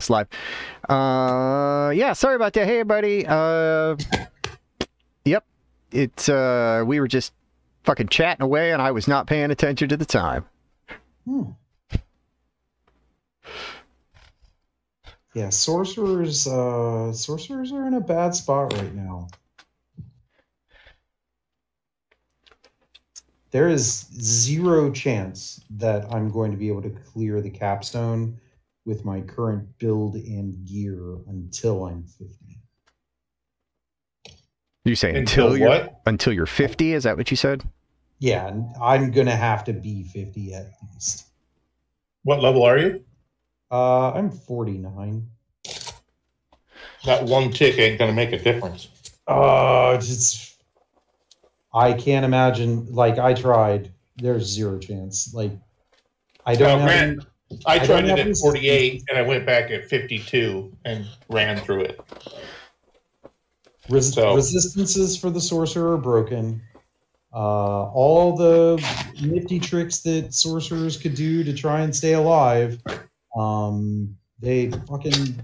It's live. Yeah, sorry about that. Hey, everybody. Yep. We were just fucking chatting away, and I was not paying attention to the time. Yeah, sorcerers are in a bad spot right now. There is zero chance that I'm going to be able to clear the capstone with my current build and gear until I'm 50. You say until you're 50? Is that what you said? Yeah, I'm going to have to be 50 at least. What level are you? I'm 49. That one tick ain't going to make a difference. I can't imagine. Like, I tried. There's zero chance. Like, I don't know. I tried it at 48, and I went back at 52 and ran through it. Resistances for the sorcerer are broken. All the nifty tricks that sorcerers could do to try and stay alive, they fucking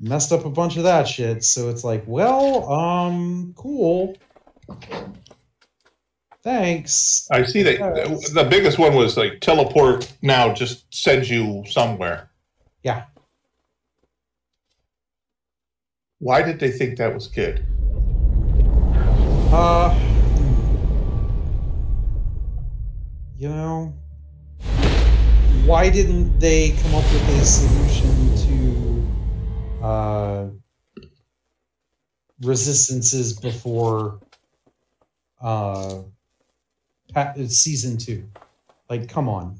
messed up a bunch of that shit. So it's like, well, cool. Thanks. I see that the biggest one was like teleport now just sends you somewhere. Yeah. Why did they think that was good? You know, why didn't they come up with a solution to resistances before season 2? Like, come on.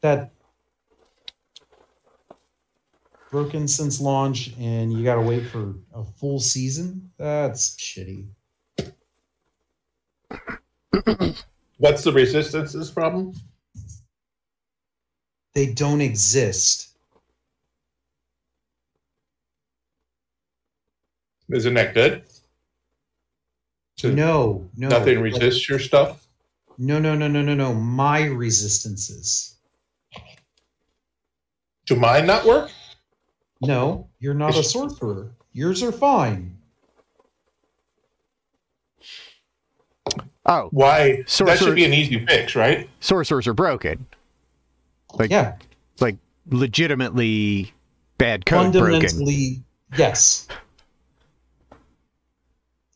That broken since launch, and you gotta wait for a full season? That's shitty. What's the resistances problem? They don't exist. Isn't that good? So no. Nothing resists your stuff? No. My resistances. Do mine not work? No, you're not a sorcerer. Yours are fine. Oh. Why? That should be an easy fix, right? Sorcerers are broken. Like, yeah. Like, legitimately bad code broken. Fundamentally, yes.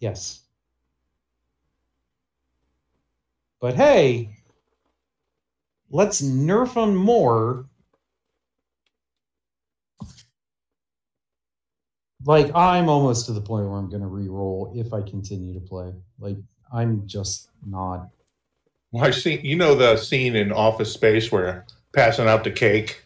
Yes. But hey, let's nerf them more. Like, I'm almost to the point where I'm going to re-roll if I continue to play. Like, I'm just not. Well, I've seen, you know, the scene in Office Space where passing out the cake,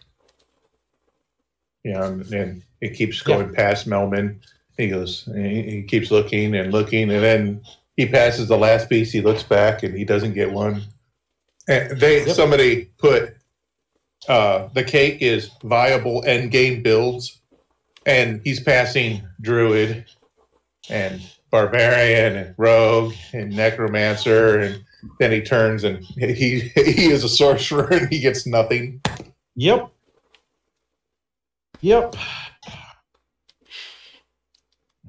you know, and it keeps going past Melman. He goes, he keeps looking and looking, and then he passes the last piece, he looks back, and he doesn't get one. And somebody put, the cake is viable endgame builds, and he's passing Druid and Barbarian and Rogue and Necromancer, and then he turns and he is a sorcerer and he gets nothing. Yep.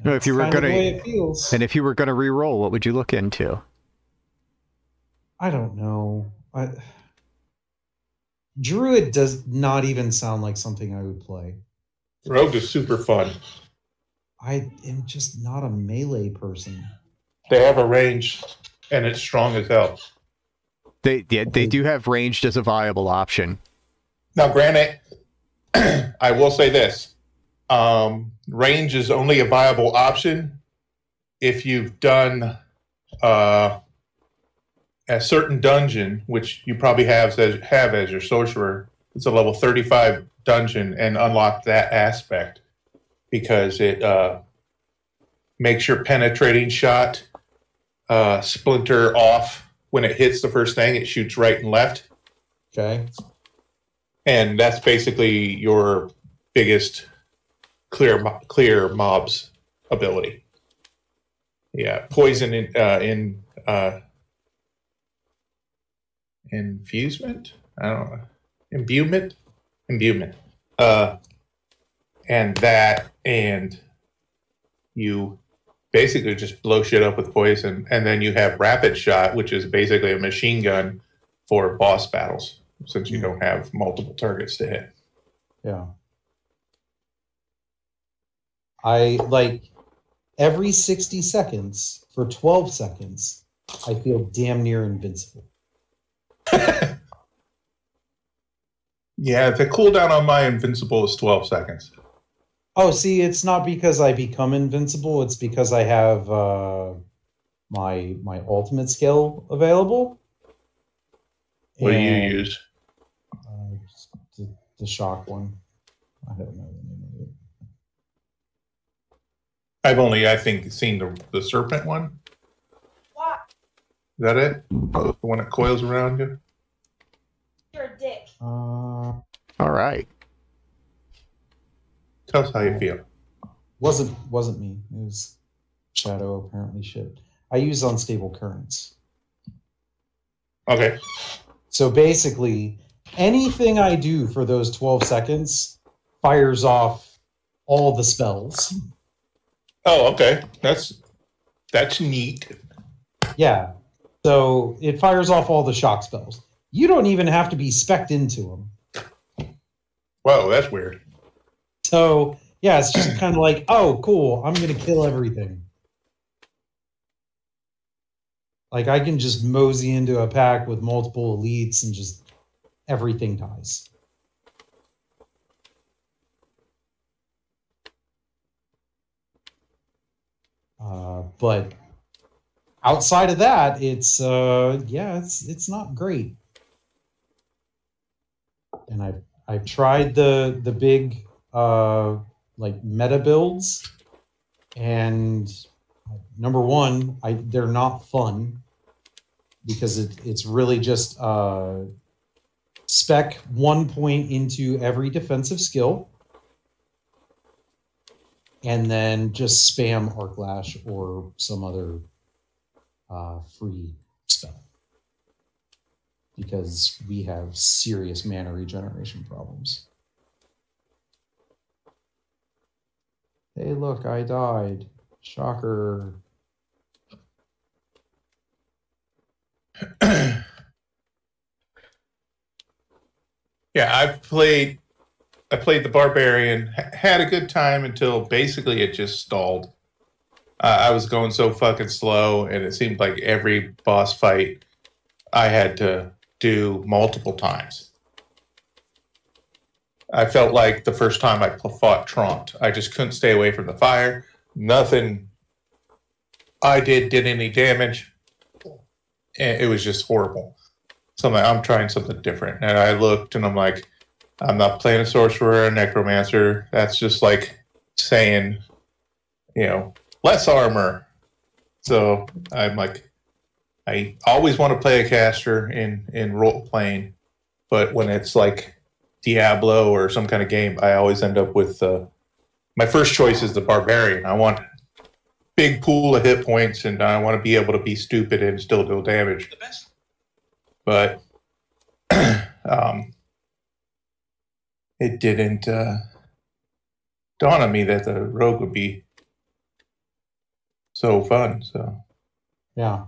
If you were going to re-roll, what would you look into? I don't know. Druid does not even sound like something I would play. Rogue is super fun. I am just not a melee person. They have a range, and it's strong as hell. They do have ranged as a viable option. Now, granted, I will say this. Range is only a viable option if you've done a certain dungeon, which you probably have as your sorcerer. It's a level 35 dungeon and unlock that aspect because it makes your penetrating shot splinter off. When it hits the first thing, it shoots right and left. Okay. And that's basically your biggest clear mob's ability. Yeah, poison infusement. I don't know. Imbuement. And that, and you basically just blow shit up with poison. And then you have rapid shot, which is basically a machine gun for boss battles, since you don't have multiple targets to hit. Yeah. I, like, every 60 seconds for 12 seconds, I feel damn near invincible. Yeah, the cooldown on my invincible is 12 seconds. Oh, see, it's not because I become invincible. It's because I have my ultimate skill available. What do you use? The shock one. I don't know the name of it. I've only, I think, seen the serpent one. What? Is that it? The one that coils around you? You're a dick. All right. Tell us how you feel. Wasn't me. It was Shadow, apparently. Shit. I use unstable currents. Okay. So basically, anything I do for those 12 seconds fires off all the spells. Oh, okay. That's neat. Yeah. So it fires off all the shock spells. You don't even have to be spec'd into them. Whoa, that's weird. So, yeah, it's just kind of like, oh, cool, I'm going to kill everything. Like, I can just mosey into a pack with multiple elites and just everything dies. But outside of that, it's not great. And I've tried the big like meta builds, and number one, they're not fun because it's really just spec 1 point into every defensive skill, and then just spam Arc Lash or some other free spell, because we have serious mana regeneration problems. Hey, look, I died. Shocker. Yeah, I played the Barbarian, had a good time until basically it just stalled. I was going so fucking slow, and it seemed like every boss fight I had to do multiple times. I felt like the first time I fought Trompt, I just couldn't stay away from the fire. Nothing I did any damage. It was just horrible. So I'm trying something different. And I looked, and I'm like, I'm not playing a sorcerer or a necromancer. That's just like saying, you know, less armor. So I'm like, I always want to play a caster in role-playing, but when it's like Diablo or some kind of game, I always end up with, my first choice is the Barbarian. I want big pool of hit points, and I want to be able to be stupid and still deal damage. But it didn't dawn on me that the rogue would be so fun. So yeah,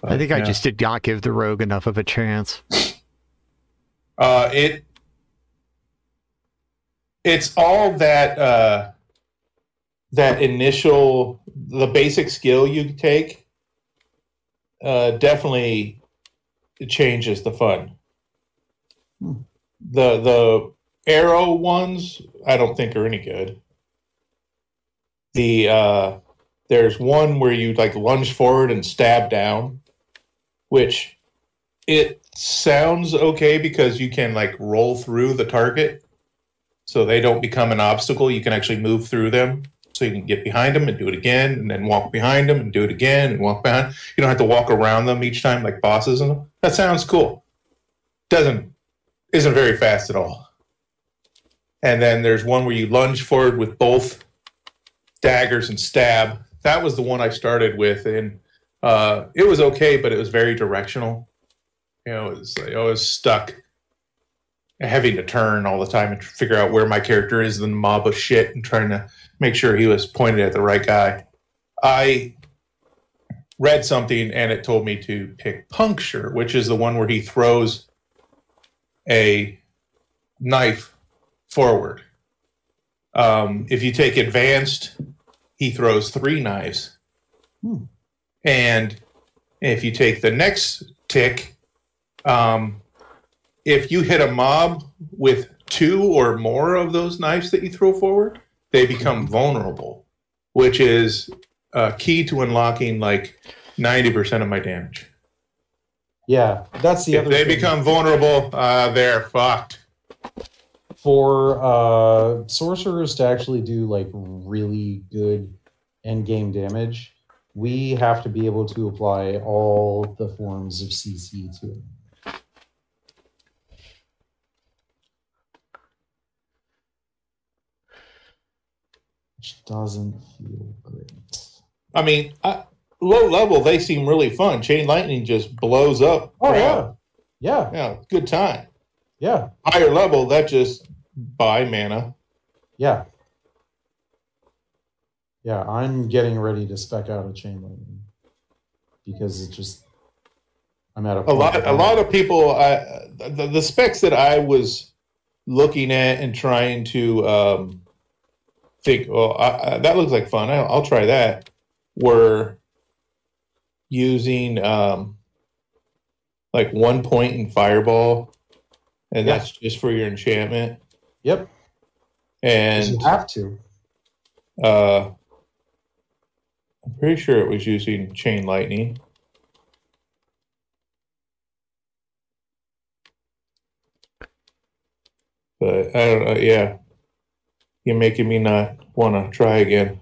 but I think I just did not give the rogue enough of a chance. It's all that that initial, the basic skill you take definitely changes the fun. The arrow ones, I don't think are any good. There's one where you like lunge forward and stab down, which it sounds okay because you can like roll through the target, so they don't become an obstacle. You can actually move through them, so you can get behind them and do it again, and then walk behind them and do it again, and walk behind. You don't have to walk around them each time like bosses and them. That sounds cool. Isn't very fast at all. And then there's one where you lunge forward with both daggers and stab. That was the one I started with, and it was okay, but it was very directional. You know, it was stuck. having to turn all the time and figure out where my character is in the mob of shit and trying to make sure he was pointed at the right guy. I read something and it told me to pick Puncture, which is the one where he throws a knife forward. If you take Advanced, he throws 3 knives. Hmm. And if you take the next tick, if you hit a mob with 2 or more of those knives that you throw forward, they become vulnerable, which is key to unlocking like 90% of my damage. Yeah, that's the other thing. If they become vulnerable, they're fucked. For sorcerers to actually do like really good end game damage, we have to be able to apply all the forms of CC to it. Which doesn't feel great. I mean, low level, they seem really fun. Chain Lightning just blows up. Oh, crowd. Yeah. Yeah. Good time. Yeah. Higher level, that just buy mana. Yeah. Yeah, I'm getting ready to spec out a Chain Lightning because it just, I'm at a point. A lot of people, the specs that I was looking at and trying to think, well, that looks like fun. I'll try that. Were using like 1 point in Fireball, and that's just for your enchantment. Yep. And you have to. I'm pretty sure it was using Chain Lightning. But I don't know. Yeah. You're making me not want to try again.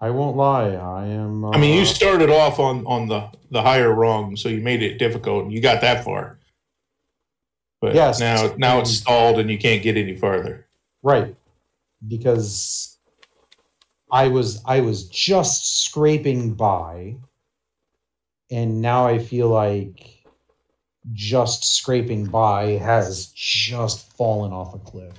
I won't lie. I am. I mean, you started off on the higher rung, so you made it difficult, and you got that far. But yes, now it's stalled, and you can't get any farther. Right, because I was just scraping by, and now I feel like just scraping by has just fallen off a cliff.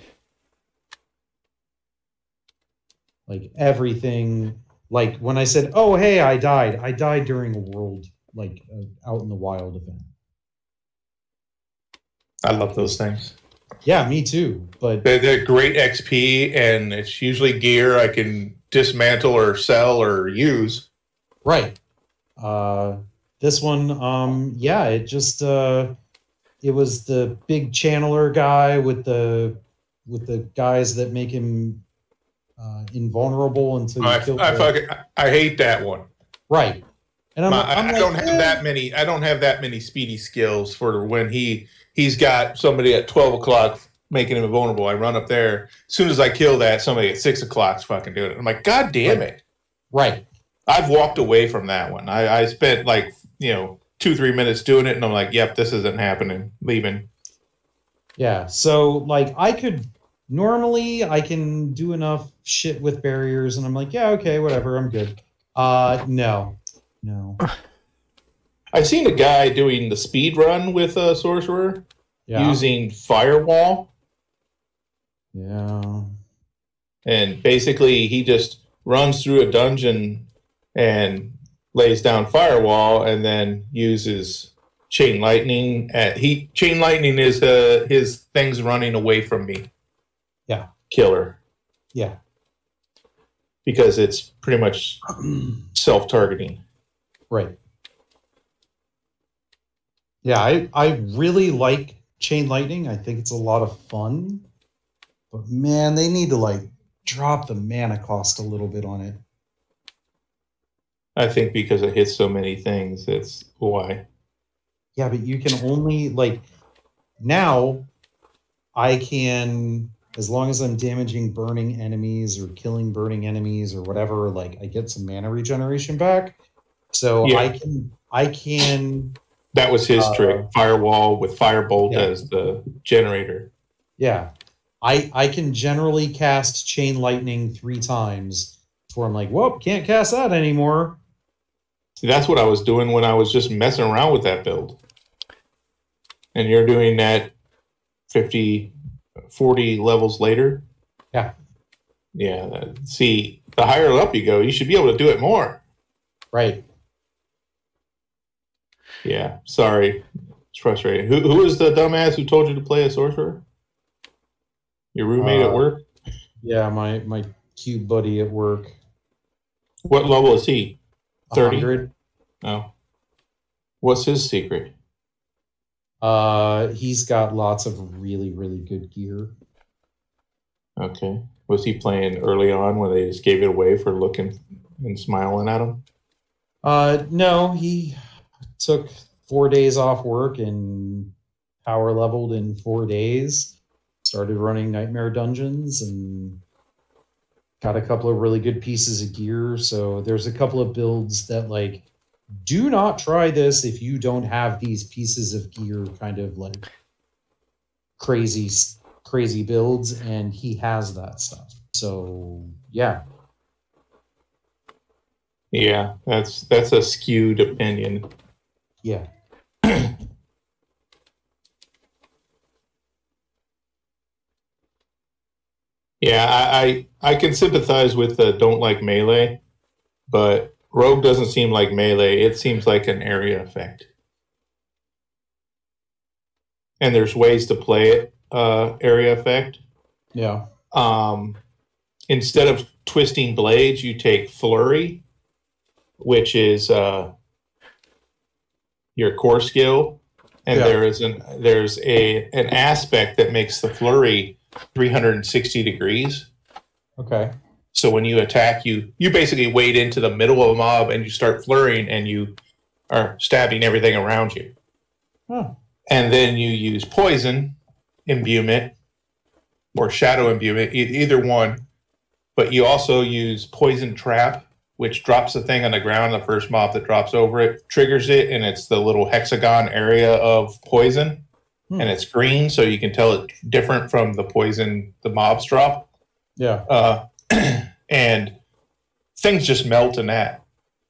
Like everything. Like when I said, oh, hey, I died during a world, like out in the wild event. I love those things. Yeah, me too. But they're great XP, and it's usually gear I can dismantle or sell or use. Right. This one, it just, it was the big channeler guy with the guys that make him invulnerable until you kill. I hate that one. Right, and I don't have that many speedy skills for when he's got somebody at 12:00 making him invulnerable. I run up there. As soon as I kill that, somebody at 6:00's fucking doing it. I'm like, God damn it! Right. I've walked away from that one. I spent 2-3 minutes doing it, and I'm like, yep, this isn't happening. Leaving. Yeah. So I could. Normally, I can do enough shit with barriers, and I'm like, yeah, okay, whatever, I'm good. No. I've seen a guy doing the speed run with a sorcerer using Firewall. Yeah. And basically, he just runs through a dungeon and lays down Firewall, and then uses Chain Lightning. Chain Lightning is his things running away from me. Yeah. Killer. Yeah. Because it's pretty much self-targeting. Right. Yeah, I really like Chain Lightning. I think it's a lot of fun. But man, they need to drop the mana cost a little bit on it. I think because it hits so many things, that's why. Yeah, but you can only now I can, as long as I'm damaging burning enemies or killing burning enemies or whatever, I get some mana regeneration back. So yeah. I can. That was his trick. Firewall with Firebolt as the generator. Yeah. I can generally cast Chain Lightning 3 times before I'm like, whoop, can't cast that anymore. See, that's what I was doing when I was just messing around with that build. And you're doing that 40 levels later. Yeah. Yeah. See, the higher up you go, you should be able to do it more. Right. Yeah. Sorry. It's frustrating. Who was the dumbass who told you to play a sorcerer? Your roommate at work? Yeah, my cube buddy at work. What level is he? 30? 100. Oh. What's his secret? He's got lots of really, really good gear. Okay. Was he playing early on when they just gave it away for looking and smiling at him? No, he took 4 days off work and power leveled in 4 days. Started running Nightmare Dungeons and got a couple of really good pieces of gear. So there's a couple of builds that like, do not try this if you don't have these pieces of gear, kind of like crazy builds, and he has that stuff. So yeah, that's a skewed opinion. Yeah. Yeah, I can sympathize with the don't like melee, but Rogue doesn't seem like melee. It seems like an area effect. And there's ways to play it area effect. Yeah. Instead of twisting blades, you take flurry, which is your core skill, and there's an aspect that makes the flurry 360 degrees. Okay. So when you attack, you basically wade into the middle of a mob and you start flurrying and you are stabbing everything around you. Huh. And then you use poison imbuement or shadow imbuement, either one. But you also use poison trap, which drops the thing on the ground. The first mob that drops over it triggers it, and it's the little hexagon area of poison. Hmm. And it's green, so you can tell it's different from the poison the mobs drop. Yeah. And things just melt in that.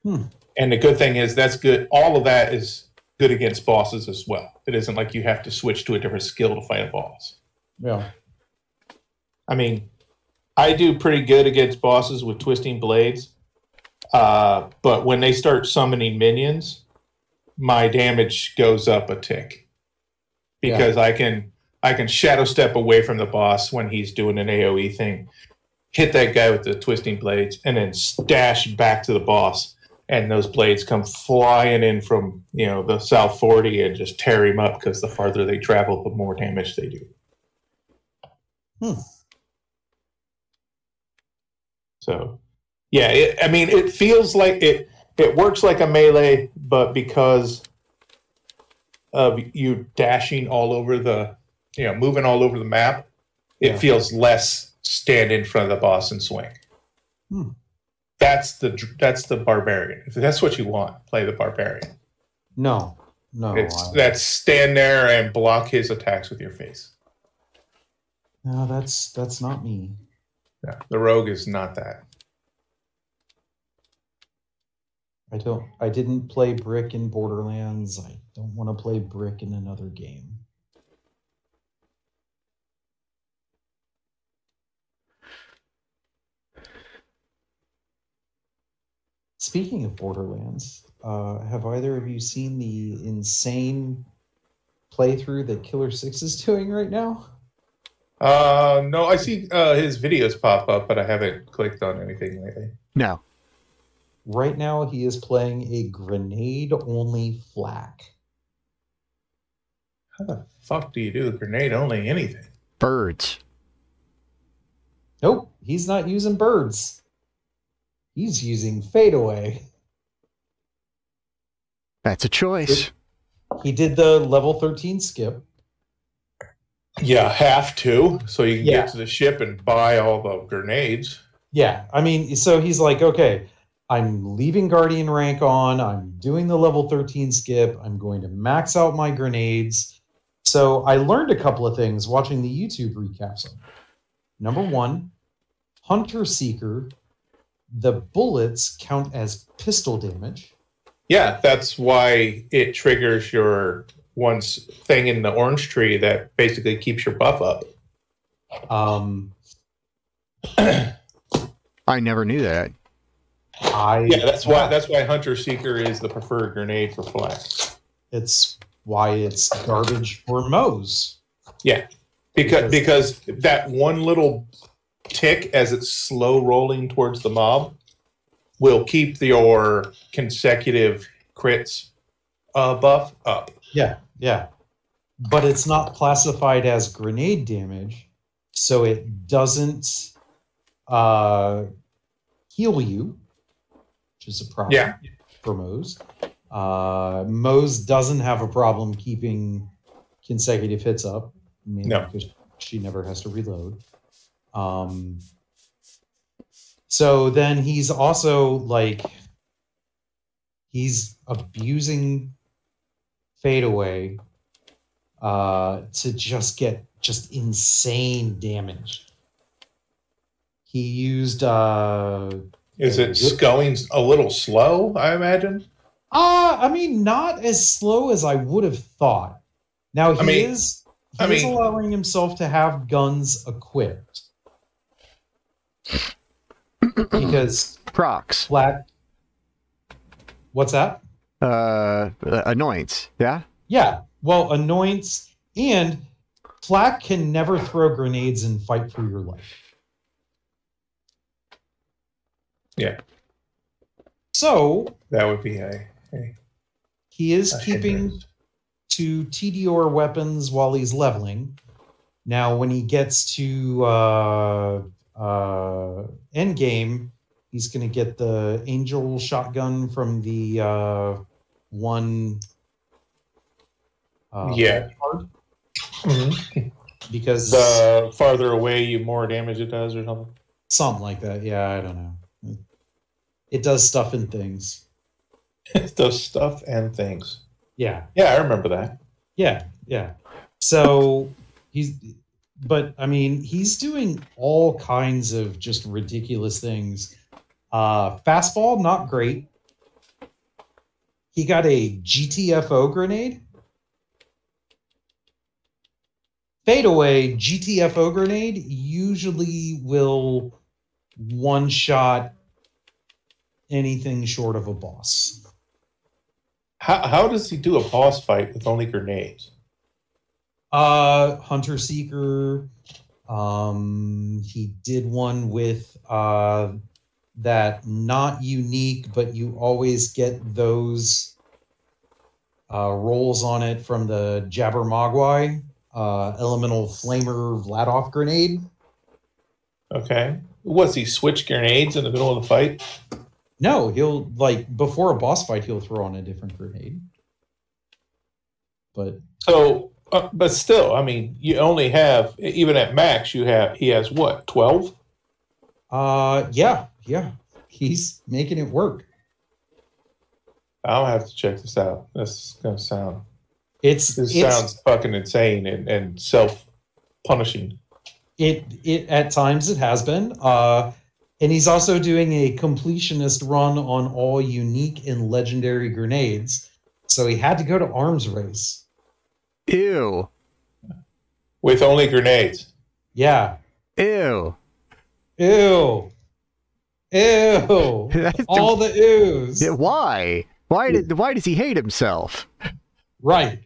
Hmm. And the good thing is that's good. All of that is good against bosses as well. It isn't like you have to switch to a different skill to fight a boss. Yeah. I mean, I do pretty good against bosses with twisting blades. But when they start summoning minions, my damage goes up a tick. Because I can shadow step away from the boss when he's doing an AoE thing. Hit that guy with the twisting blades and then dash back to the boss. And those blades come flying in from, the South 40 and just tear him up, because the farther they travel, the more damage they do. Hmm. So, yeah, it feels like it works like a melee, but because of you dashing all over the, moving all over the map, it feels less stand in front of the boss and swing. Hmm. That's the barbarian. If that's what you want, play the barbarian. No. That's stand there and block his attacks with your face. No, that's not me. Yeah, the rogue is not that. I didn't play brick in Borderlands. I don't want to play brick in another game. Speaking of Borderlands, have either of you seen the insane playthrough that Killer Six is doing right now? No, I see his videos pop up, but I haven't clicked on anything lately. No. Right now, he is playing a grenade-only Flak. How the fuck do you do grenade-only anything? Birds. Nope, he's not using birds. He's using Fadeaway. That's a choice. He did the level 13 skip. Yeah, have to. So you can get to the ship and buy all the grenades. Yeah, so he's like, okay, I'm leaving Guardian rank on. I'm doing the level 13 skip. I'm going to max out my grenades. So I learned a couple of things watching the YouTube recaps. Number one, Hunter Seeker. The bullets count as pistol damage. Yeah, that's why it triggers your one's thing in the orange tree that basically keeps your buff up. I never knew that. That's why Hunter Seeker is the preferred grenade for Flak. It's why it's garbage for Moze. Yeah, because that one little tick as it's slow rolling towards the mob will keep your consecutive crits buff up. Yeah. But it's not classified as grenade damage, so it doesn't heal you, which is a problem for Moze. Moze doesn't have a problem keeping consecutive hits up. Mainly because she never has to reload. So then he's also like, he's abusing Fadeaway to just get just insane damage. He used... going a little slow, I imagine? I mean, not as slow as I would have thought. Now, he's allowing himself to have guns equipped. Because... procs. Flak. What's that? Anoints, yeah? Yeah, well, anoints, and Flak can never throw grenades and fight for your life. Yeah. So that would be he is keeping to TDR weapons while he's leveling. Now, when he gets to end game, he's going to get the Angel shotgun from the one. Card. Mm-hmm. Because the farther away, you more damage it does, or something. Something like that. Yeah, I don't know. It does stuff and things. Yeah. Yeah, I remember that. Yeah. So he's doing all kinds of just ridiculous things. Fastball, not great. He got a GTFO grenade. Fadeaway, GTFO grenade usually will one-shot anything short of a boss. How does he do a boss fight with only grenades? Hunter Seeker. He did one with that not unique, but you always get those rolls on it from the Jabber Mogwai Elemental Flamer Vladoff grenade. Okay. Was he switch grenades in the middle of the fight? No, he'll, like, before a boss fight, he'll throw on a different grenade. But so, but still, I mean, you only have, even at max, he has what, 12? Yeah, he's making it work. I'll have to check this out. This is gonna sound. This sounds fucking insane and self-punishing. It at times it has been. And he's also doing a completionist run on all unique and legendary grenades. So he had to go to arms race. Ew. With only grenades. Yeah. Ew. All the oohs. Why? Why does he hate himself? Right.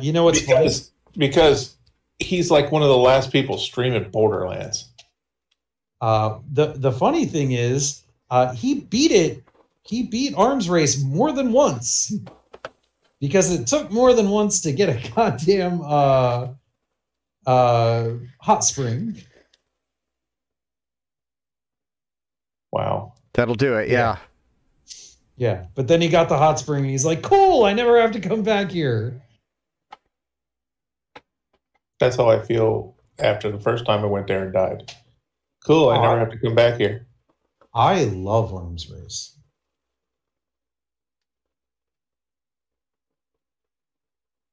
You know what's funny? Because he's like one of the last people streaming Borderlands. The funny thing is, he beat it. He beat Arms Race more than once because it took more than once to get a goddamn hot spring. Wow, that'll do it. Yeah. But then he got the hot spring, and he's like, "Cool, I never have to come back here." That's how I feel after the first time I went there and died. Cool, I never have to come back here. I love Arms Race.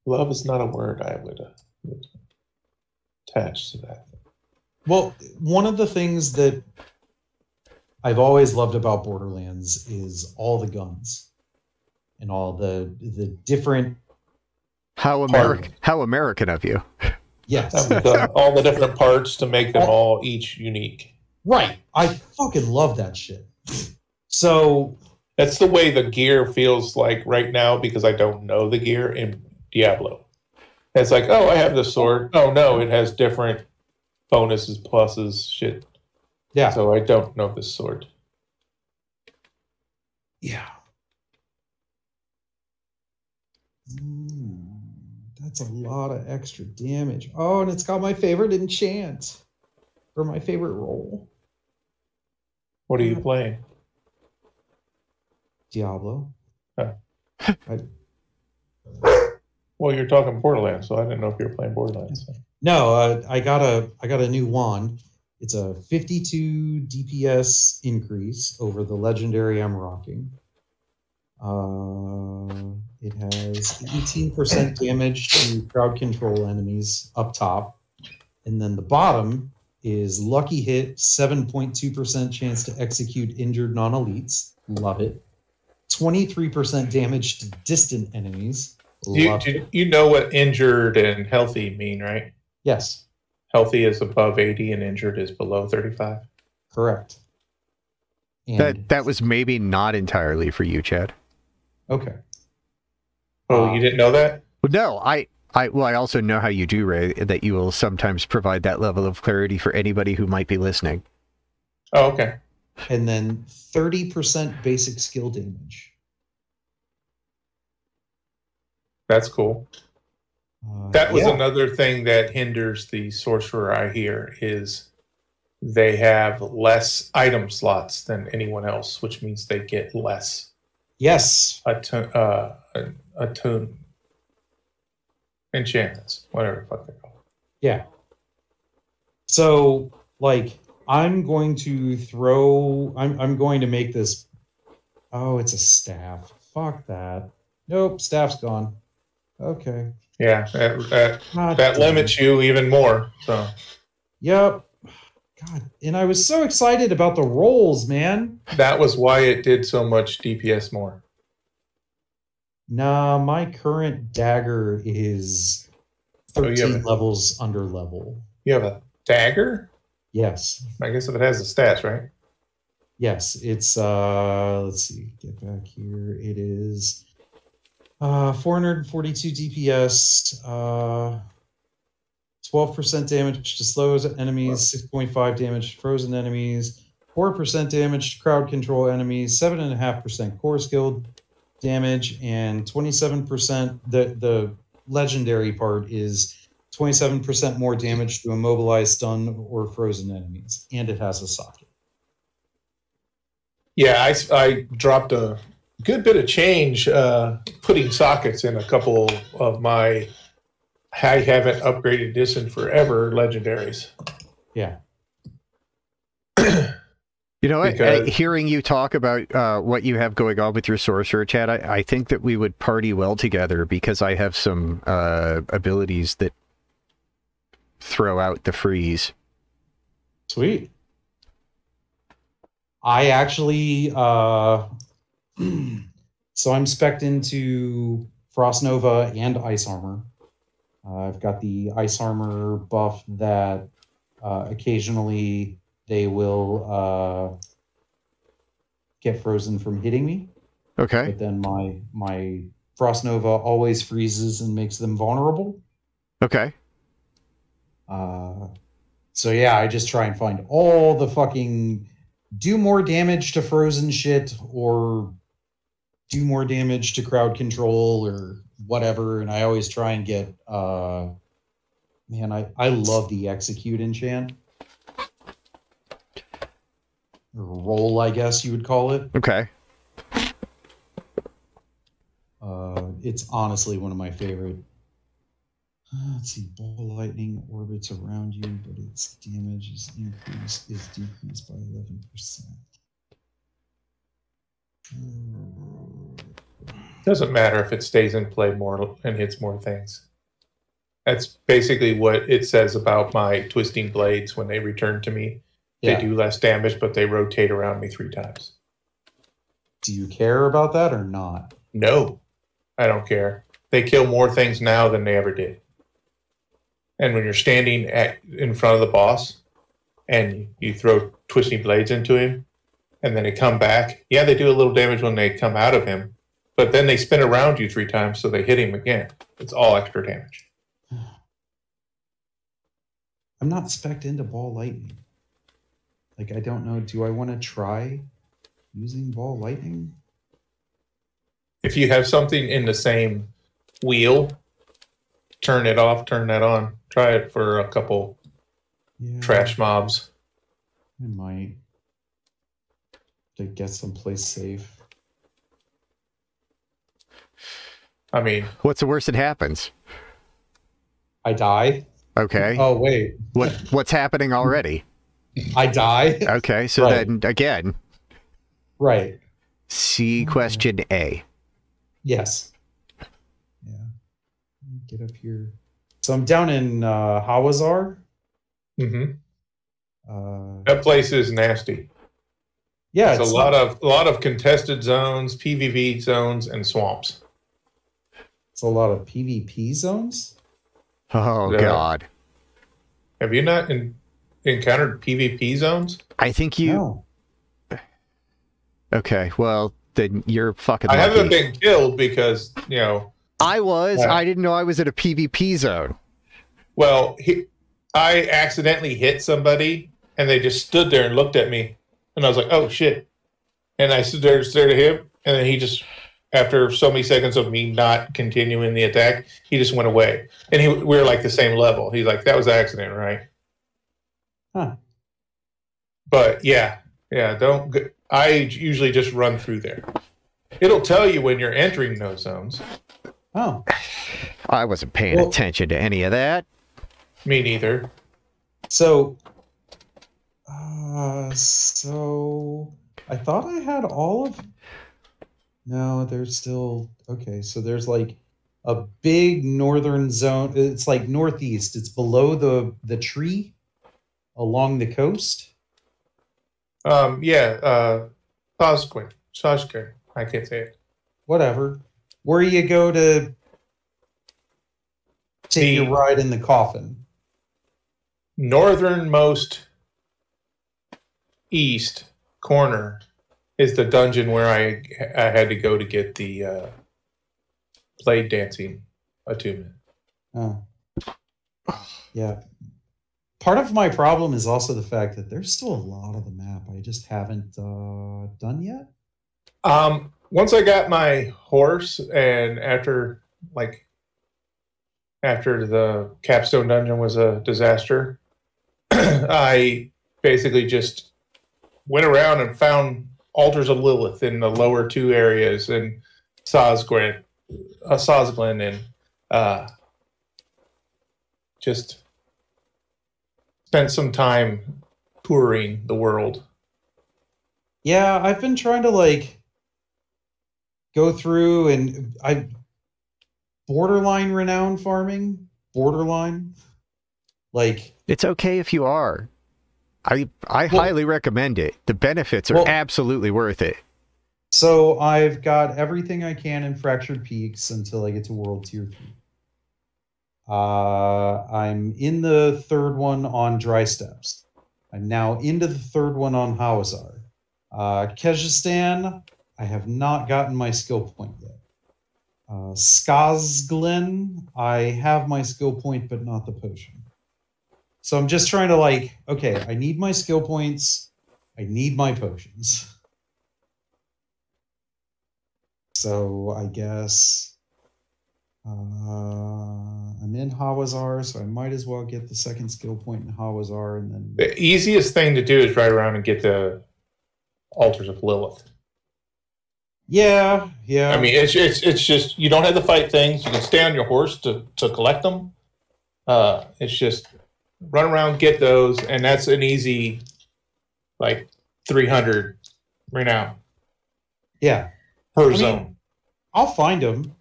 Love is not a word I would attach to that. Well, one of the things that I've always loved about Borderlands is all the guns and all the different How American of you. Yes. All the different parts to make them all each unique. Right. I fucking love that shit. So that's the way the gear feels like right now, because I don't know the gear in Diablo. It's like, oh, I have the sword. Oh, no, it has different bonuses, pluses, shit. Yeah. So I don't know this sword. Yeah. That's a lot of extra damage. Oh, and it's got my favorite enchant. Or my favorite role. What are you playing? Diablo. Huh. Well, you're talking Borderlands, so I didn't know if you were playing Borderlands. So. No, I got a new wand. It's a 52 DPS increase over the legendary I'm rocking. It has 18% damage to crowd control enemies up top. And then the bottom is lucky hit, 7.2% chance to execute injured non-elites. Love it. 23% damage to distant enemies. You know what injured and healthy mean, right? Yes. Healthy is above 80 and injured is below 35. Correct. And that was maybe not entirely for you, Chad. Okay. Oh, you didn't know that? No, I also know how you do, Ray, that you will sometimes provide that level of clarity for anybody who might be listening. Oh, okay. And then 30% basic skill damage. That's cool. That was another thing that hinders the sorcerer, I hear, is they have less item slots than anyone else, which means they get less. Yes. Attune. Enchantments, whatever the fuck they're called. Yeah. So, like, I'm going to make this. Oh, it's a staff. Fuck that. Nope, staff's gone. Okay. Yeah, that limits you even more. So. Yep. God, and I was so excited about the rolls, man. That was why it did so much DPS more. Nah, my current dagger is 13 levels under level. You have a dagger? Yes. I guess if it has the stats, right? Yes, it's, let's see, get back here. It is... 442 DPS, 12% damage to slow enemies, 6.5 damage to frozen enemies, 4% damage to crowd control enemies, 7.5% core skill damage, and 27%, the legendary part is 27% more damage to immobilize, stun, or frozen enemies, and it has a socket. Yeah, I dropped a good bit of change putting sockets in a couple of my I haven't upgraded this in forever legendaries. Yeah. You know what? Hearing you talk about what you have going on with your sorcerer, Chad, I think that we would party well together, because I have some abilities that throw out the freeze. Sweet. I actually... So I'm spec'd into Frost Nova and Ice Armor. I've got the Ice Armor buff that occasionally they will get frozen from hitting me. Okay. But then my Frost Nova always freezes and makes them vulnerable. Okay. So yeah, I just try and find all the fucking do more damage to frozen shit, or do more damage to crowd control or whatever. And I always try and get, I love the execute enchant. Or roll, I guess you would call it. Okay. It's honestly one of my favorite. Let's see, ball of lightning orbits around you, but its damage is decreased by 11%. Doesn't matter if it stays in play more and hits more things. That's basically what it says about my twisting blades when they return to me. Yeah. They do less damage, but they rotate around me 3 times. Do you care about that or not? No, I don't care. they kill more things now than they ever did. And when you're standing in front of the boss and you throw twisty blades into him and then they come back, yeah, they do a little damage when they come out of him, but then they spin around you three times, so they hit him again. It's all extra damage. I'm not specced into ball lightning. Like, I don't know, do I want to try using ball lightning? If you have something in the same wheel, turn it off, turn that on. Try it for a couple trash mobs. I might. To get someplace safe. I mean... what's the worst that happens? I die. Okay. Oh, wait. What's happening already? I die. Okay, so then again. Right. See question A. Yes. Yeah. Let me get up here. So I'm down in Hawazar. Mm-hmm. That place is nasty. Yeah, it's a lot of contested zones, PvP zones, and swamps. It's a lot of PvP zones? Oh, God. Have you not encountered PvP zones? I think you... No. Okay, well, then you're fucking lucky. I haven't been killed because, you know... I was. I didn't know I was in a PvP zone. Well, I accidentally hit somebody, and they just stood there and looked at me. And I was like, oh, shit. And I stood there and stared at him, and then he just... after so many seconds of me not continuing the attack, he just went away. And we were like the same level. He's like, that was an accident, right? Huh. But yeah, don't... I usually just run through there. It'll tell you when you're entering those zones. Oh. I wasn't paying attention to any of that. Me neither. So I thought I had all of... No, there's still... Okay, so there's like a big northern zone. It's like northeast. It's below the tree along the coast. Sashkin. I can't say it. Whatever. Where you go to take your ride in the coffin. Northernmost east corner is the dungeon where I had to go to get the blade dancing attunement. Oh. Yeah. Part of my problem is also the fact that there's still a lot of the map I just haven't done yet. Once I got my horse, and after the capstone dungeon was a disaster, I basically just went around and found altars of Lilith in the lower two areas, and Sazglen, and just spent some time touring the world. Yeah, I've been trying to go through, and I borderline renown farming, borderline. It's okay if you are. I highly recommend it. The benefits are absolutely worth it. So I've got everything I can in Fractured Peaks until I get to World Tier 3. I'm in the third one on Dry Steps. I'm now into the third one on Hawazar. Kazakhstan, I have not gotten my skill point yet. Skazglen, I have my skill point, but not the potion. So I'm just trying to I need my skill points. I need my potions. So I guess I'm in Hawazar, so I might as well get the second skill point in Hawazar. And then the easiest thing to do is ride around and get the altars of Lilith. Yeah. I mean, it's just, you don't have to fight things. You can stay on your horse to collect them. It's just... run around, get those, and that's an easy 300 right now. Yeah. Per zone. I'll find them.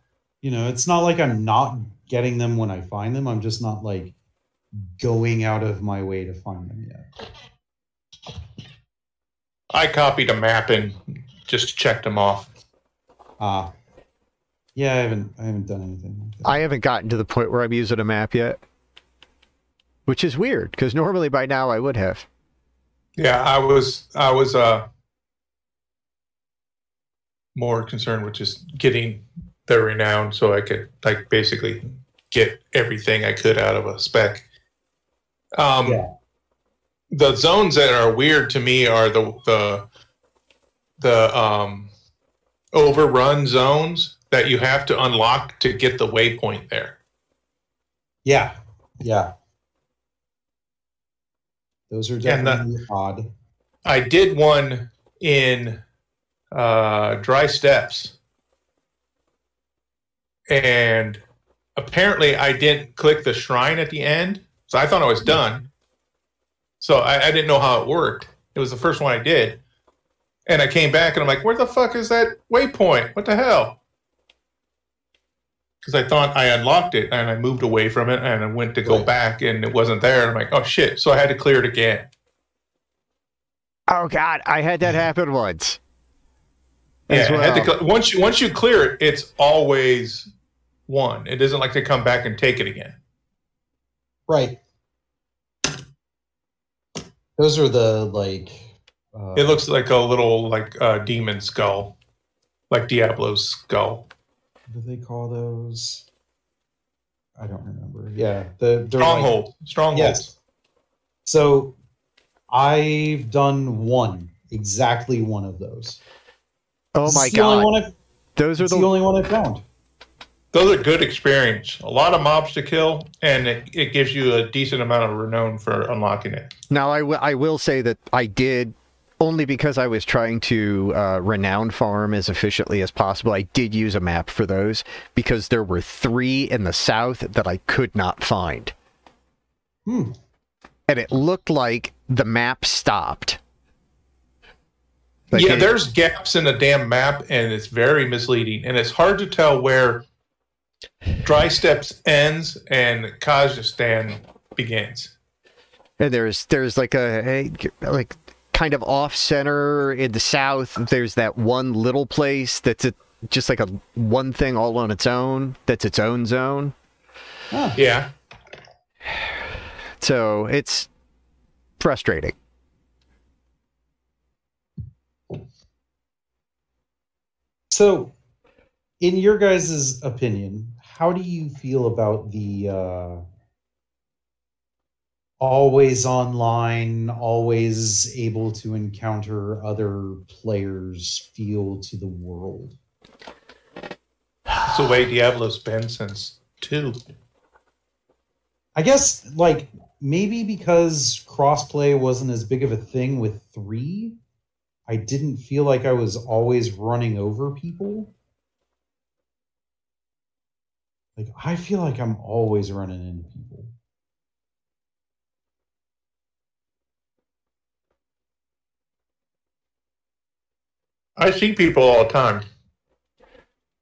It's not like I'm not getting them when I find them. I'm just not going out of my way to find them yet. I copied a map and just checked them off. Yeah, I haven't done anything like that. I haven't gotten to the point where I'm using a map yet, which is weird because normally by now I would have. Yeah, I was more concerned with just getting the renown so I could like basically get everything I could out of a spec. The zones that are weird to me are the overrun zones that you have to unlock to get the waypoint there. Yeah, yeah. Those are definitely odd. I did one in Dry Steps. And apparently I didn't click the shrine at the end. So I thought I was done. So I didn't know how it worked. It was the first one I did. And I came back and I'm like, where the fuck is that waypoint? What the hell? Because I thought I unlocked it and I moved away from it and I went to go back and it wasn't there. I'm like, oh shit. So I had to clear it again. Oh God. I had that happen once. Yeah, well. Once you clear it, it's always one. It doesn't like to come back and take it again. Right. Those are the like... it looks like a little like demon skull, like Diablo's skull. What do they call those? I don't remember. Yeah, stronghold. Yes. So I've done exactly one of those. Oh my God! Those are the only one I found. Those are good experience. A lot of mobs to kill, and it gives you a decent amount of renown for unlocking it. Now I will say that I did. Only because I was trying to renown farm as efficiently as possible, I did use a map for those because there were 3 in the south that I could not find. And it looked like the map stopped. Like there's gaps in the damn map, and it's very misleading. And it's hard to tell where Dry Steps ends and Kazakhstan begins. And there's like a kind of off center in the south. There's that one little place that's just like a one thing all on its own. That's its own zone. Oh. Yeah. So it's frustrating. So in your guys' opinion, how do you feel about the, always online, always able to encounter other players feel to the world? It's the way Diablo's been since 2. I guess, like, maybe because crossplay wasn't as big of a thing with 3, I didn't feel like I was always running over people. Like, I feel like I'm always running into people. I see people all the time.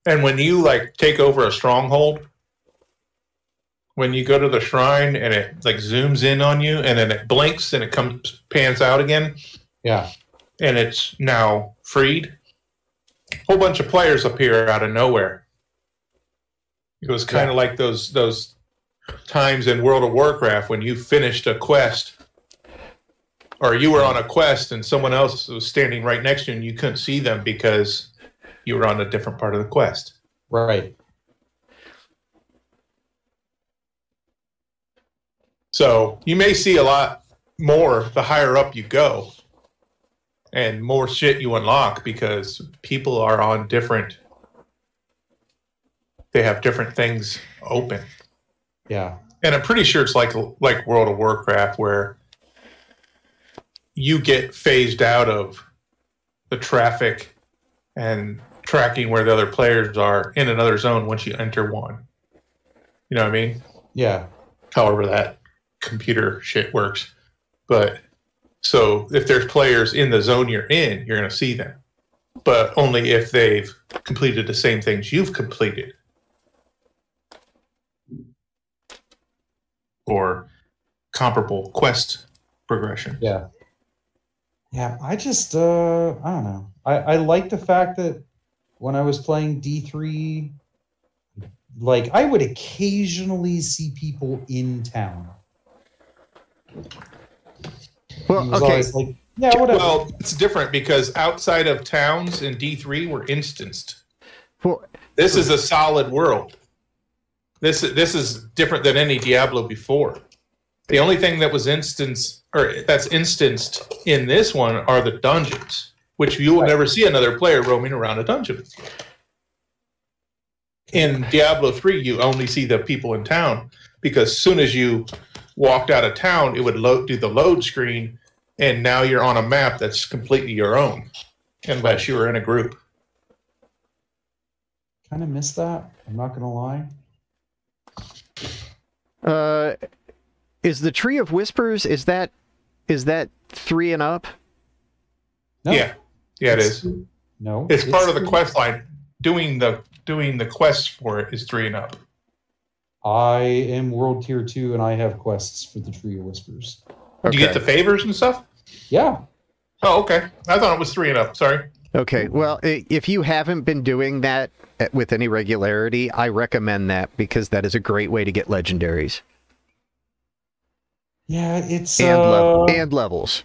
And when you like take over a stronghold, when you go to the shrine and it like zooms in on you and then it blinks and it comes pans out again. Yeah. And it's now freed. Whole bunch of players appear out of nowhere. It was kind of like those times in World of Warcraft when you finished a quest. Or you were on a quest and someone else was standing right next to you and you couldn't see them because you were on a different part of the quest. Right. So you may see a lot more the higher up you go and more shit you unlock because people are on different... They have different things open. Yeah. And I'm pretty sure it's like World of Warcraft where... you get phased out of the traffic and tracking where the other players are in another zone once you enter one. You know what I mean? Yeah. However that computer shit works. But so if there's players in the zone you're in, you're going to see them. But only if they've completed the same things you've completed. Or comparable quest progression. Yeah. Yeah, I just, I don't know. I like the fact that when I was playing D3 Like, I would occasionally see people in town. Well, okay. Like, yeah, whatever. Well, it's different because outside of towns in D3 were instanced. Well, this is a solid world. This is different than any Diablo before. The only thing that was instanced, or that's instanced in this one, are the dungeons, which you will never see another player roaming around a dungeon. In Diablo 3, you only see the people in town, because as soon as you walked out of town, it would do the load screen, and now you're on a map that's completely your own, unless you were in a group. Kind of miss that, I'm not going to lie. Is the Tree of Whispers, is that 3 and up? No. Yeah, it's, it is. No. It's part of the quest line. Doing the quests for it is 3 and up. I am World Tier 2 and I have quests for the Tree of Whispers. Okay. Do you get the favors and stuff? Yeah. Oh, okay. I thought it was 3 and up. Sorry. Okay. Well, if you haven't been doing that with any regularity, I recommend that because that is a great way to get legendaries. Yeah, it's... and levels.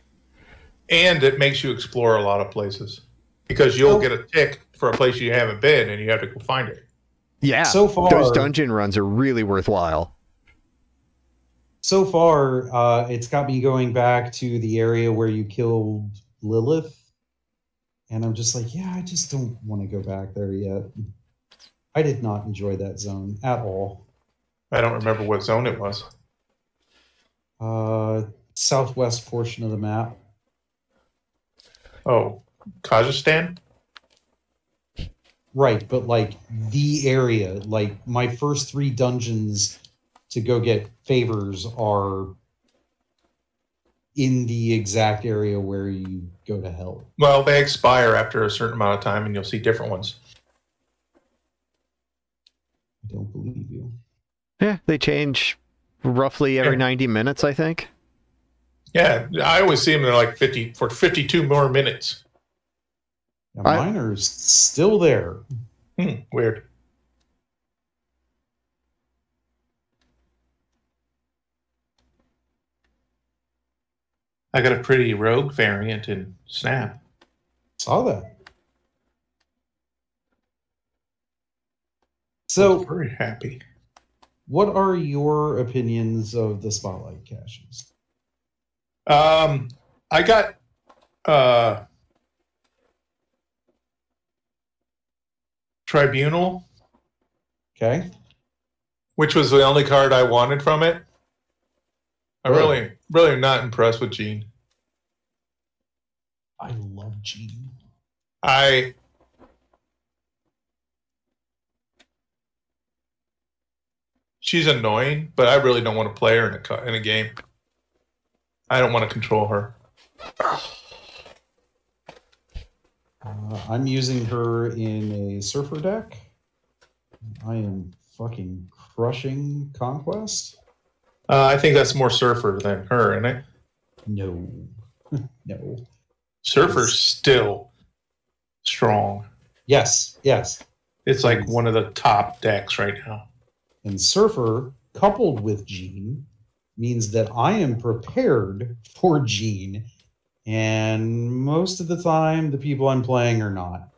And it makes you explore a lot of places. Because you'll get a tick for a place you haven't been, and you have to go find it. Yeah, so far, those dungeon runs are really worthwhile. So far, it's got me going back to the area where you killed Lilith. And I'm just like, yeah, I just don't want to go back there yet. I did not enjoy that zone at all. I don't remember what zone it was. Southwest portion of the map. Oh, Kazakhstan? Right, but like the area, like my first 3 dungeons to go get favors are in the exact area where you go to hell. Well, they expire after a certain amount of time and you'll see different ones. I don't believe you. Yeah, they change... Roughly every 90 minutes, I think. Yeah, I always see them. They're like 52 more minutes. Now, mine are still there. Weird. I got a pretty rogue variant in Snap. Saw that. So I'm very happy. What are your opinions of the Spotlight caches? I got Tribunal. Okay. Which was the only card I wanted from it. I'm really not impressed with Gene. I love Gene. She's annoying, but I really don't want to play her in a game. I don't want to control her. I'm using her in a surfer deck. I am fucking crushing Conquest. I think that's more surfer than her, isn't it? No. No. Surfer's still strong. Yes. It's like one of the top decks right now. And Surfer, coupled with Gene, means that I am prepared for Gene, and most of the time, the people I'm playing are not.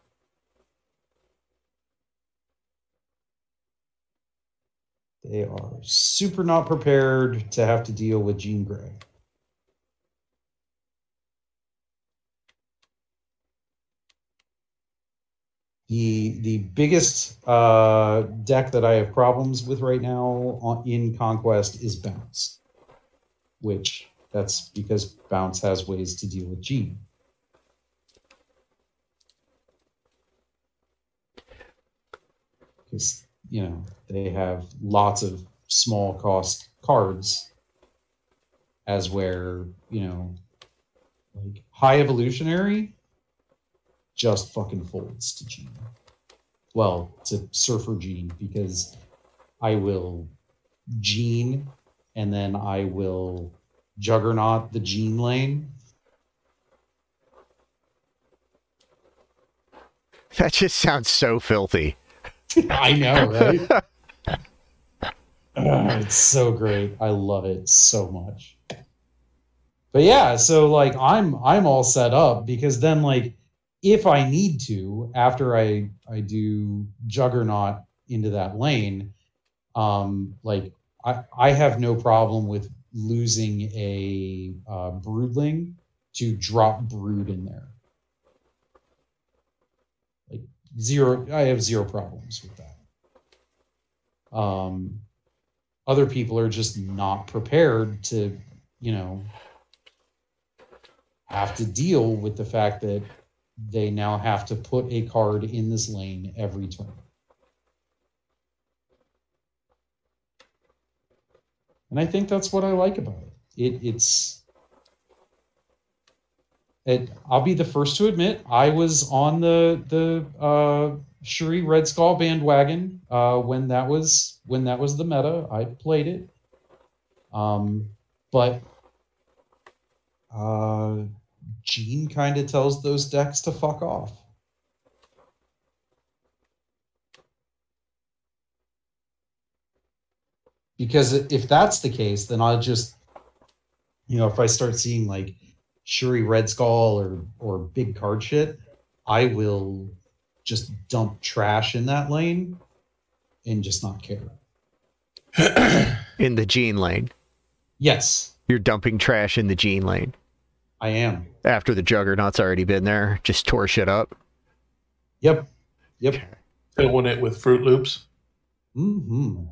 They are super not prepared to have to deal with Gene Grey. The biggest deck that I have problems with right now in Conquest is Bounce, which that's because Bounce has ways to deal with Gene. Because, you know, they have lots of small cost cards, as where, you know, like High Evolutionary just fucking folds to Gene. Well, to Surfer Gene, because I will Gene, and then I will Juggernaut the Gene lane. That just sounds so filthy. I know, right? It's so great. I love it so much. But yeah, so like I'm all set up, because then like if I need to, after I do Juggernaut into that lane, like I have no problem with losing a broodling to drop brood in there. Like zero, I have zero problems with that. Other people are just not prepared to, you know, have to deal with the fact that they now have to put a card in this lane every turn. And I think that's what I like about it. I'll be the first to admit I was on the Shuri Red Skull bandwagon when that was the meta. I played it, but Gene kind of tells those decks to fuck off. Because if that's the case, then I'll just, you know, if I start seeing like Shuri Red Skull or big card shit, I will just dump trash in that lane and just not care. In the Gene lane? Yes. You're dumping trash in the Gene lane? I am. After the Juggernaut's already been there, just tore shit up? Yep. Filling it with Fruit Loops? Mm-hmm.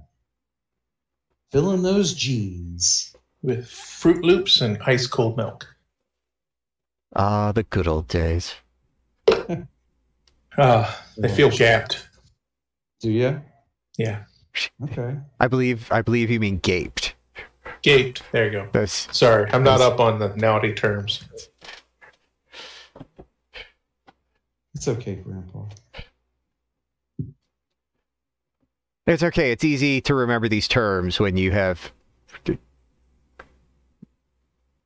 Filling those jeans with Fruit Loops and ice cold milk. Ah, the good old days. They feel gapped. Do you? Yeah. Okay. I believe you mean gaped. Gaped. There you go. Sorry, I'm not up on the naughty terms. It's okay, Grandpa. It's okay. It's easy to remember these terms when you have the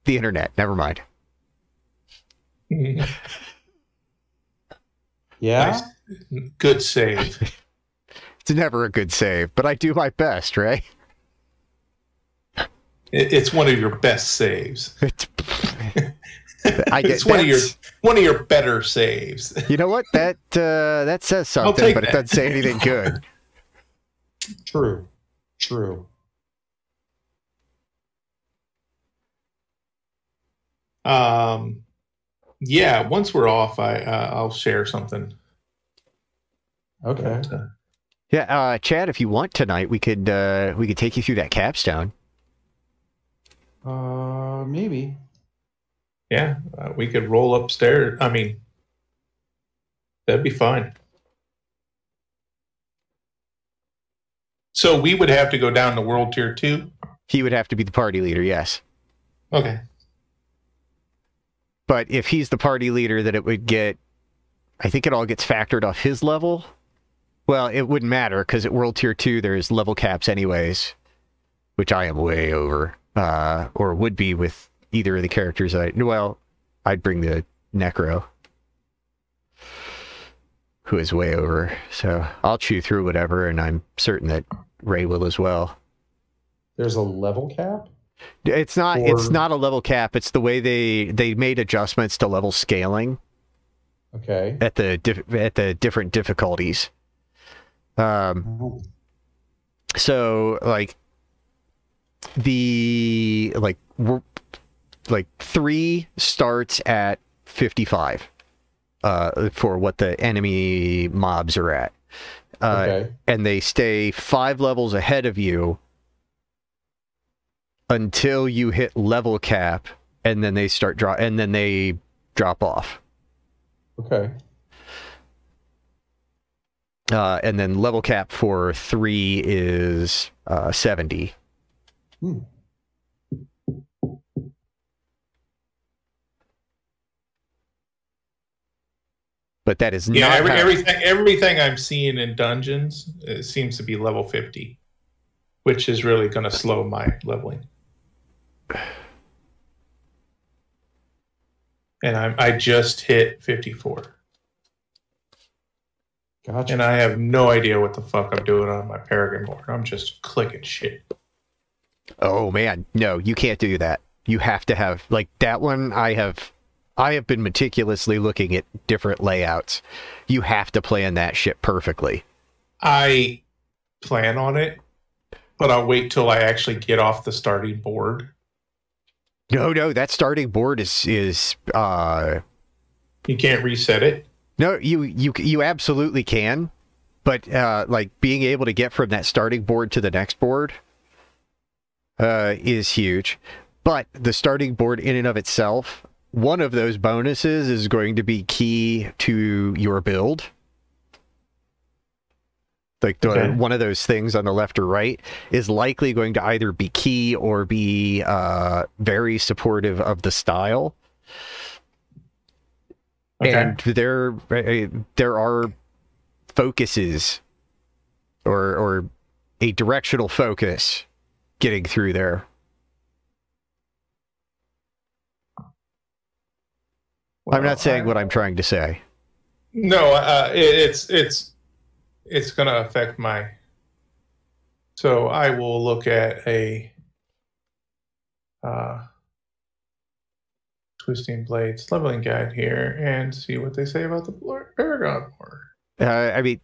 internet. Never mind. Yeah? Nice. Good save. It's never a good save, but I do my best, right? It's one of your best saves. It's one of your better saves. You know what? That says something, but it doesn't say anything good. True. Yeah. Once we're off, I'll share something. Okay. But, Chad, if you want tonight, we could take you through that capstone. Maybe. Yeah, we could roll upstairs. I mean, that'd be fine. So we would have to go down to World Tier 2? He would have to be the party leader, yes. Okay. But if he's the party leader, that it would get... I think it all gets factored off his level. Well, it wouldn't matter, because at World Tier 2, there's level caps anyways, which I am way over, or would be with either of the characters. I'd bring the Necro, who is way over, so I'll chew through whatever, and I'm certain that Ray will as well. There's a level cap? It's not a level cap. It's the way they made adjustments to level scaling. Okay. At the different difficulties. So like the like 3 starts at 55 for what the enemy mobs are at. Okay. And they stay 5 levels ahead of you until you hit level cap, and then they drop off. Okay. And then level cap for 3 is 70. But that is not everything I'm seeing in dungeons. It seems to be level 50, which is really going to slow my leveling. And I just hit 54. Gotcha. And I have no idea what the fuck I'm doing on my Peregrine board. I'm just clicking shit. Oh man, no, you can't do that. You have to have, like, that one. I have been meticulously looking at different layouts. You have to plan that shit perfectly. I plan on it, but I'll wait till I actually get off the starting board. No, that starting board is you can't reset it. No, you absolutely can, but like being able to get from that starting board to the next board is huge. But the starting board in and of itself, one of those bonuses is going to be key to your build. Like one of those things on the left or right is likely going to either be key or be very supportive of the style. Okay. And there are focuses or a directional focus getting through there. Well, I'm not saying what I'm trying to say. No, it's going to affect my... So I will look at a Twisting Blades leveling guide here and see what they say about the Paragon board. I mean,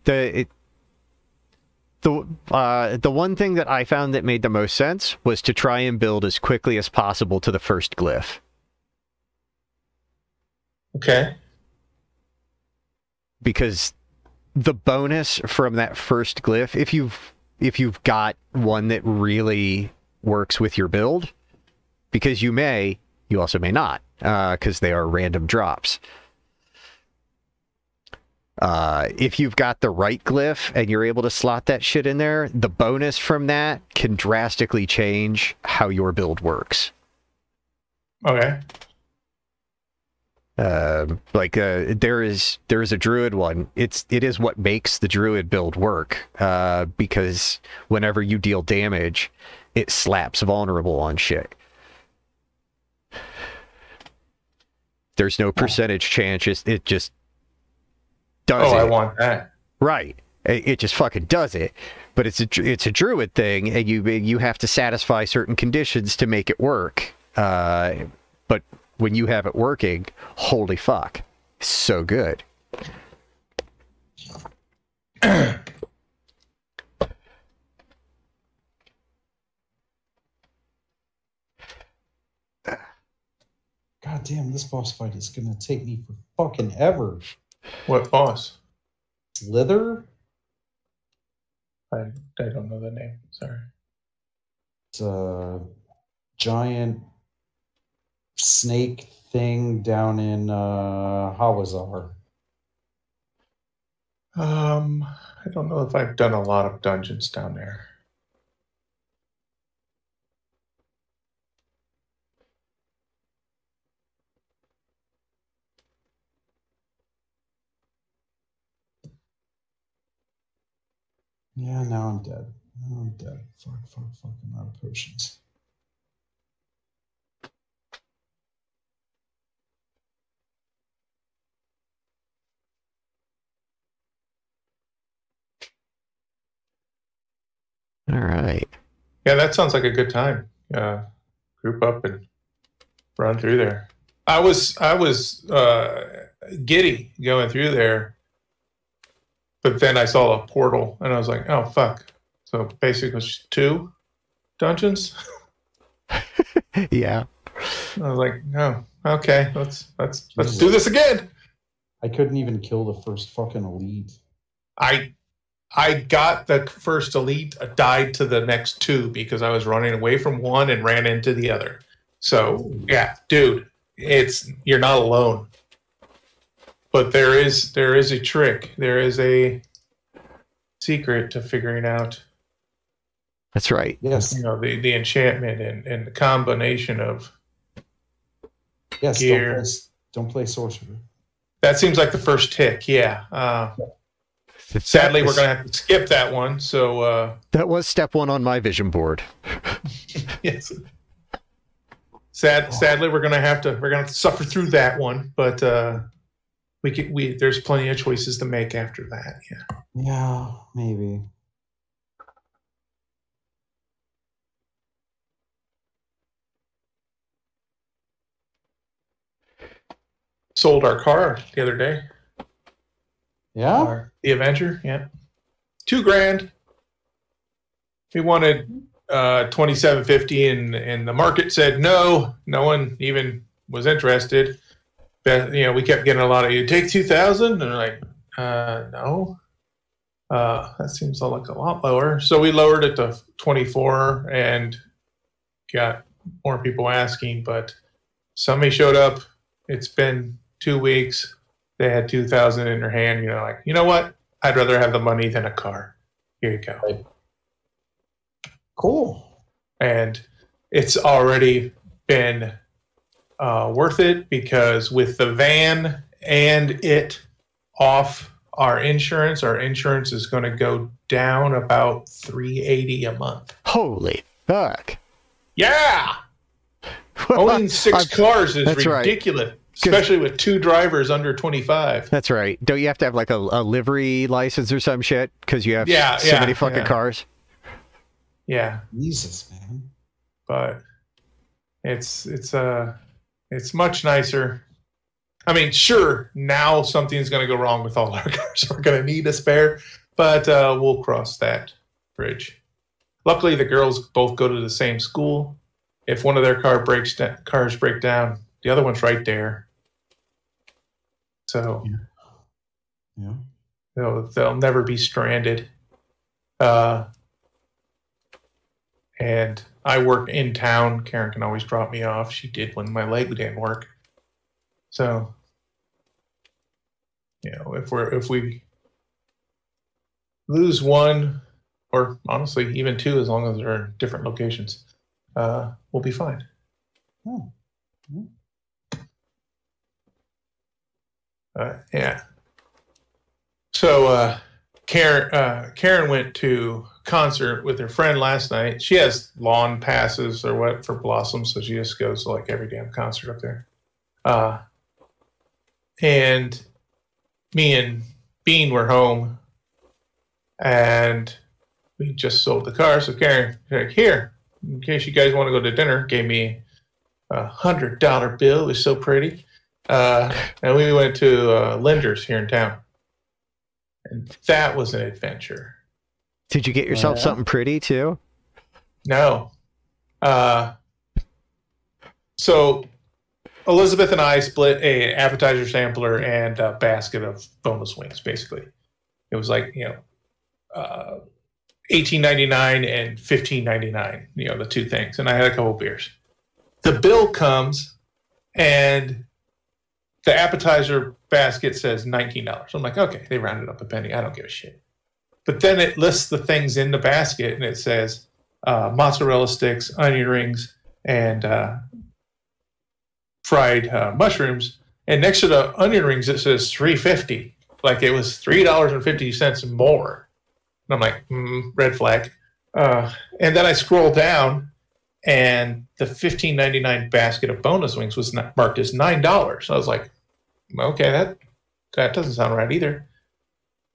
the one thing that I found that made the most sense was to try and build as quickly as possible to the first glyph. Okay. Because the bonus from that first glyph, if you've got one that really works with your build, because you also may not, because they are random drops. If you've got the right glyph and you're able to slot that shit in there, the bonus from that can drastically change how your build works. Okay. There is a druid one. It is what makes the druid build work, because whenever you deal damage, it slaps vulnerable on shit. There's no percentage chance. It just does it. Oh, I want that. Right. It just fucking does it. But it's a druid thing, and you have to satisfy certain conditions to make it work. But when you have it working, holy fuck, so good. God damn, this boss fight is gonna take me for fucking ever. What boss? Slither? I don't know the name, sorry. It's a giant snake thing down in Hawazar. I don't know if I've done a lot of dungeons down there. Yeah, now I'm dead. Fuck, I'm out of potions. All right. Yeah, that sounds like a good time. Group up and run through there. I was giddy going through there. But then I saw a portal, and I was like, oh, fuck. So basically, it's 2 dungeons? Yeah. I was like, no, okay, let's do this again. I couldn't even kill the first fucking elite. I got the first elite, died to the next 2 because I was running away from one and ran into the other. So, yeah, dude, you're not alone. But there is a trick. There is a secret to figuring out. That's right. Yes. You know, the enchantment and the combination of gear. Don't play sorcerer. That seems like the first tick, yeah. Sadly, we're going to have to skip that one. So that was step 1 on my vision board. Yes. Sadly, we're going to have to suffer through that one, but There's plenty of choices to make after that. Yeah. Yeah, maybe. Sold our car the other day. Yeah. The Avenger. Yeah. $2,000. We wanted $2,750, and the market said no. No one even was interested. But, you know, we kept getting a lot of you take $2,000, and they're like, no. That seems like a lot lower. So we lowered it to $2,400 and got more people asking. But somebody showed up. It's been 2 weeks. They had $2,000 in their hand. You know, like, you know what? I'd rather have the money than a car. Here you go. Right. Cool. And it's already been worth it, because with the van and it off our insurance is going to go down about $380 a month. Holy fuck. Yeah. Owning six cars is ridiculous. Right. Especially with two drivers under 25. That's right. Don't you have to have like a livery license or some shit? Because you have so many fucking cars. Yeah. Jesus, man. But it's much nicer. I mean, sure, now something's going to go wrong with all our cars. We're going to need a spare, but we'll cross that bridge. Luckily, the girls both go to the same school. If one of their cars break down, the other one's right there. So yeah. They'll never be stranded. And I work in town. Karen can always drop me off. She did when my leg didn't work. So, you know, if we lose one, or honestly even two, as long as they're in different locations, we'll be fine. Oh. Yeah. So Karen went to concert with her friend last night. She has lawn passes or what for Blossom, so she just goes to like every damn concert up there. And me and Bean were home, and we just sold the car. So Karen, like, here, in case you guys want to go to dinner, gave me a $100 bill. It was so pretty. And we went to Linder's here in town, and that was an adventure. Did you get yourself something pretty too? No. So Elizabeth and I split an appetizer sampler and a basket of boneless wings. Basically, it was like, you know, $18.99 and $15.99. You know, the two things, and I had a couple beers. The bill comes, and the appetizer basket says $19. I'm like, okay, they rounded up a penny. I don't give a shit. But then it lists the things in the basket, and it says mozzarella sticks, onion rings, and fried mushrooms. And next to the onion rings, it says $3.50. Like, it was $3.50 more. And I'm like, red flag. And then I scroll down, and the $15.99 basket of boneless wings was marked as $9. So I was like, okay, that doesn't sound right either.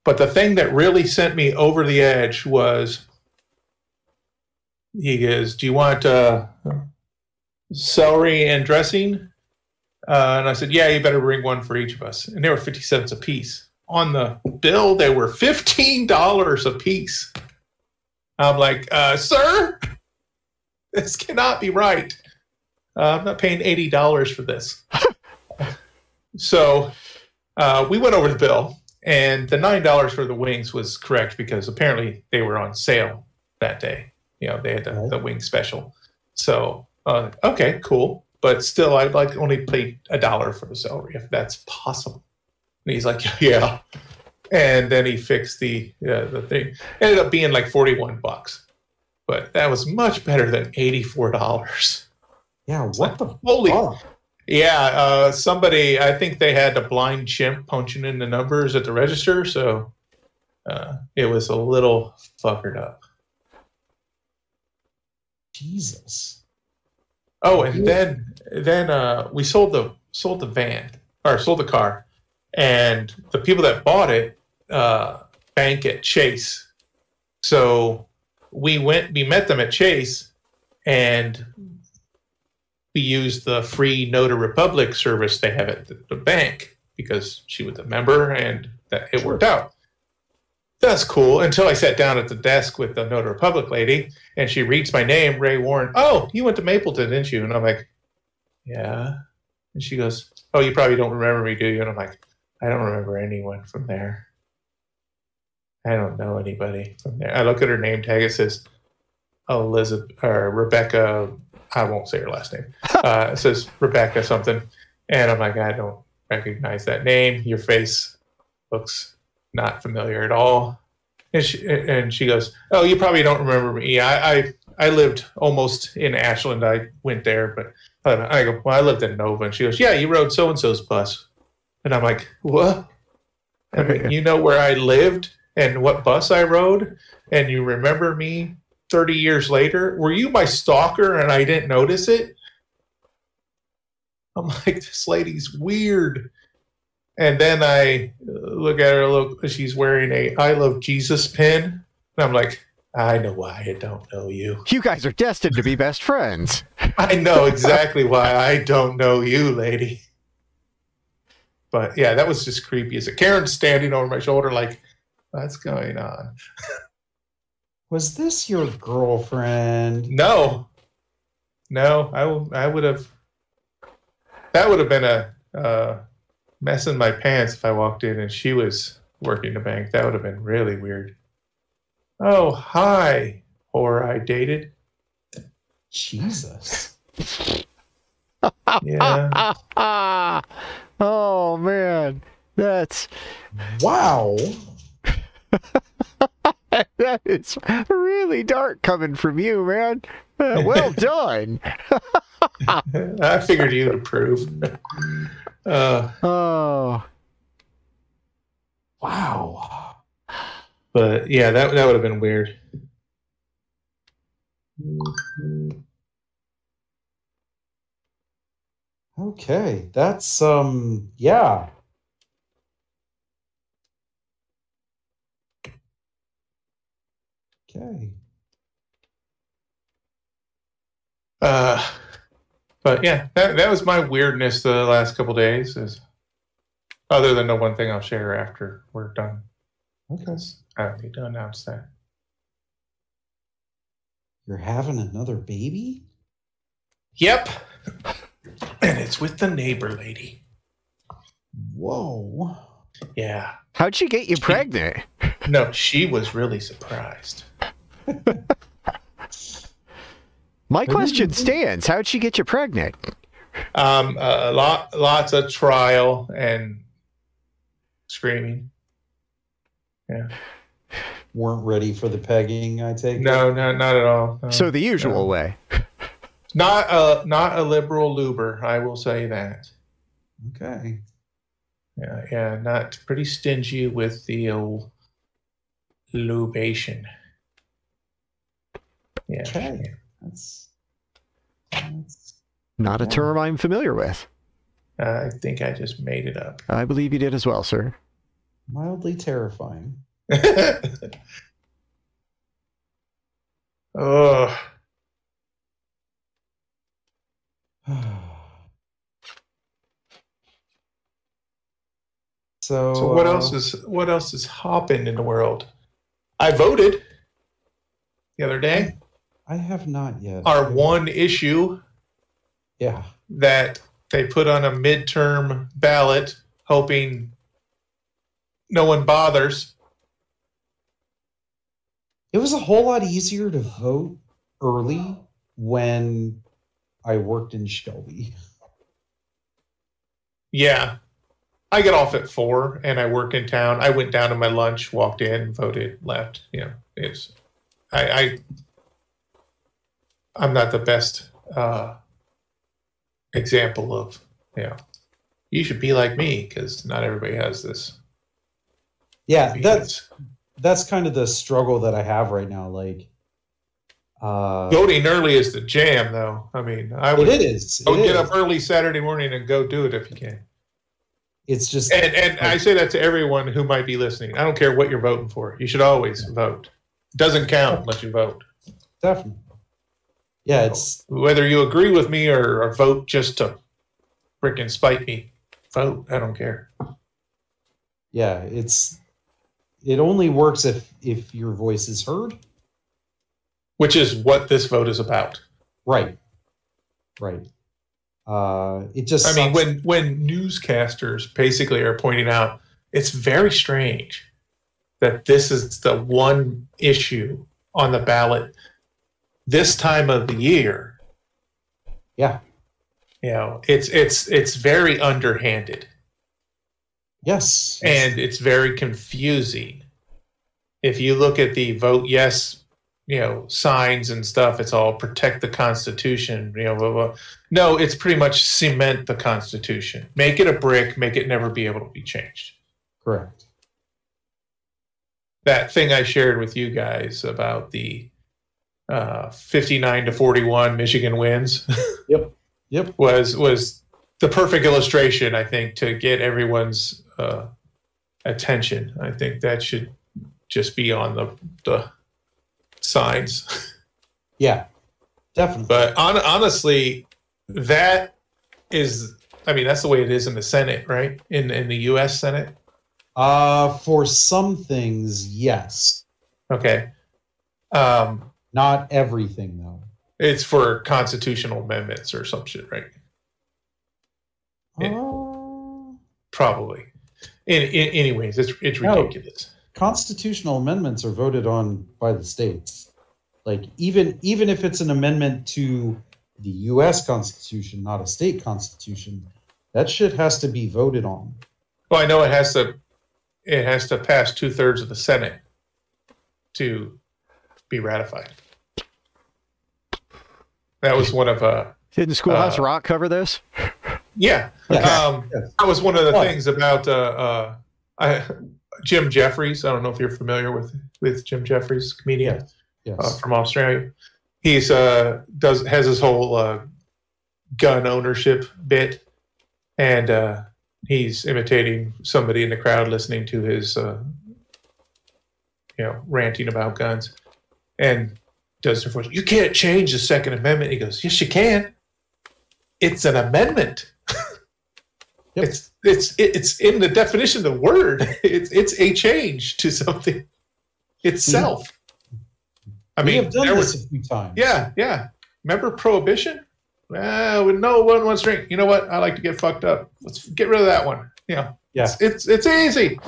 But the thing that really sent me over the edge was, he goes, do you want celery and dressing? And I said, yeah, you better bring one for each of us. And they were 50 cents a piece. On the bill, they were $15 a piece. I'm like, sir, this cannot be right. I'm not paying $80 for this. So we went over the bill, and the $9 for the wings was correct, because apparently they were on sale that day. You know, they had the wing special. So, okay, cool. But still, I'd like only pay $1 for the celery if that's possible. And he's like, yeah. And then he fixed the thing. Ended up being like $41. But that was much better than $84. Yeah, what the holy? Fuck? Yeah, somebody, I think they had a blind chimp punching in the numbers at the register, so it was a little fuckered up. Jesus. Oh, and then we sold the van, or sold the car, And the people that bought it bank at Chase. So we met them at Chase, and we used the free Nota Republic service they have at the bank because she was a member, and that it worked out. That's cool. Until I sat down at the desk with the Nota Republic lady, and she reads my name, Ray Warren. Oh, you went to Mapleton, didn't you? And I'm like, yeah. And she goes, oh, you probably don't remember me, do you? And I'm like, I don't remember anyone from there. I don't know anybody from there. I look at her name tag. It says Elizabeth or Rebecca. I won't say her last name. It says Rebecca something. And I'm like, I don't recognize that name. Your face looks not familiar at all. And she goes, oh, you probably don't remember me. I lived almost in Ashland. I went there, but I go, well, I lived in Nova. And she goes, yeah, you rode so-and-so's bus. And I'm like, what? I mean, you know where I lived and what bus I rode, and you remember me 30 years later? Were you my stalker and I didn't notice it? I'm like, this lady's weird. And then I look at her, she's wearing a I Love Jesus pin, and I'm like, I know why I don't know you. You guys are destined to be best friends. I know exactly why I don't know you, lady. But yeah, that was just creepy as a Karen standing over my shoulder like, what's going on? Was this your girlfriend? No, I would have. That would have been a mess in my pants if I walked in and she was working the bank. That would have been really weird. Oh, hi, whore I dated. Jesus. Yeah. Oh, man. That's. Wow. That is really dark coming from you, man. Well done. I figured you'd approve. Oh, wow! But yeah, that would have been weird. Okay, that's yeah. Okay. But yeah, that was my weirdness the last couple days. Is other than the one thing I'll share after we're done. Okay. I don't need to announce that. You're having another baby? Yep. And it's with the neighbor lady. Whoa. Yeah. How'd she get you pregnant? No, she was really surprised. My question stands. How'd she get you pregnant? Lots of trial and screaming. Yeah. Weren't ready for the pegging, I take it? No, not at all. So the usual way. Not a liberal luber, I will say that. Okay. Yeah, not pretty stingy with the old lubation. Yeah. Okay. That's not a term I'm familiar with. I think I just made it up. I believe you did as well, sir. Mildly terrifying. Oh. So what else is hopping in the world? I voted the other day. I have not yet. Our one issue that they put on a midterm ballot, hoping no one bothers. It was a whole lot easier to vote early when I worked in Shelby. Yeah. I get off at 4 and I work in town. I went down to my lunch, walked in, voted, left. You know, it's I'm not the best example of, you should be like me, because not everybody has this. Yeah, that's kind of the struggle that I have right now. Like, voting early is the jam, though. I mean, I would get up early Saturday morning and go do it if you can. It's just and I say that to everyone who might be listening. I don't care what you're voting for. You should always vote. It doesn't count unless you vote. Definitely. Yeah, it's whether you agree with me or vote just to freaking spite me. Vote. I don't care. Yeah, it only works if your voice is heard. Which is what this vote is about. Right. Right. It just sucks. I mean, when newscasters basically are pointing out, it's very strange that this is the one issue on the ballot this time of the year. Yeah. You know, it's very underhanded. Yes. And it's very confusing. If you look at the vote yes, you know, signs and stuff, it's all protect the Constitution, you know, blah, blah. No, it's pretty much cement the Constitution. Make it a brick, make it never be able to be changed. Correct. That thing I shared with you guys about the 59-41 Michigan wins. Yep. was the perfect illustration, I think, to get everyone's attention. I think that should just be on the signs. Yeah, definitely. But honestly, that is, I mean, that's the way it is in the Senate, right? In the U.S. Senate? For some things, yes. Okay. Not everything, though. It's for constitutional amendments or some shit, right? Probably. Anyways, it's ridiculous. Constitutional amendments are voted on by the states. Like even if it's an amendment to the U.S. Constitution, not a state constitution, that shit has to be voted on. Well, I know it has to pass 2/3 of the Senate to be ratified. That was one of didn't Schoolhouse Rock cover this? Yeah, okay. That was one of the things about Jim Jeffries. I don't know if you're familiar with Jim Jeffries, comedian, yes. From Australia. He's has his whole gun ownership bit, and he's imitating somebody in the crowd listening to his ranting about guns, and does their voice. You can't change the Second Amendment. He goes, yes, you can. It's an amendment. Yep. It's in the definition of the word. It's a change to something itself. I mean, we have done this a few times. Yeah. Remember Prohibition? With no one wants to drink. You know what? I like to get fucked up. Let's get rid of that one. Yeah. It's easy.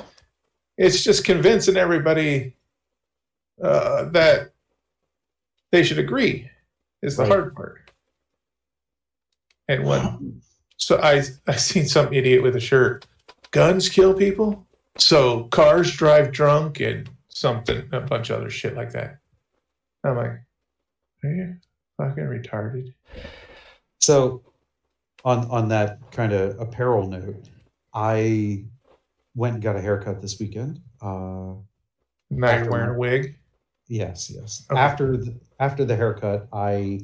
It's just convincing everybody that they should agree is the hard part. And one. So I seen some idiot with a shirt. Guns kill people? So cars drive drunk and something, a bunch of other shit like that. I'm like, are you fucking retarded? So on that kind of apparel note, I went and got a haircut this weekend. Now you're wearing a wig? Yes. Okay. After the haircut, I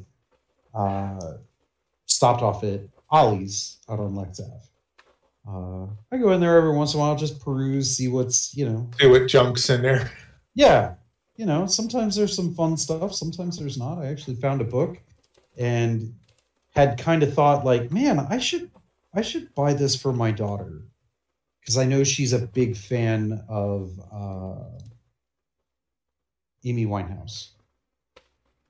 stopped off at Ollie's out on Lex Ave. I go in there every once in a while, just peruse, see what's, see what junk's in there. Yeah. Sometimes there's some fun stuff. Sometimes there's not. I actually found a book and had kind of thought like, man, I should buy this for my daughter. Because I know she's a big fan of Amy Winehouse.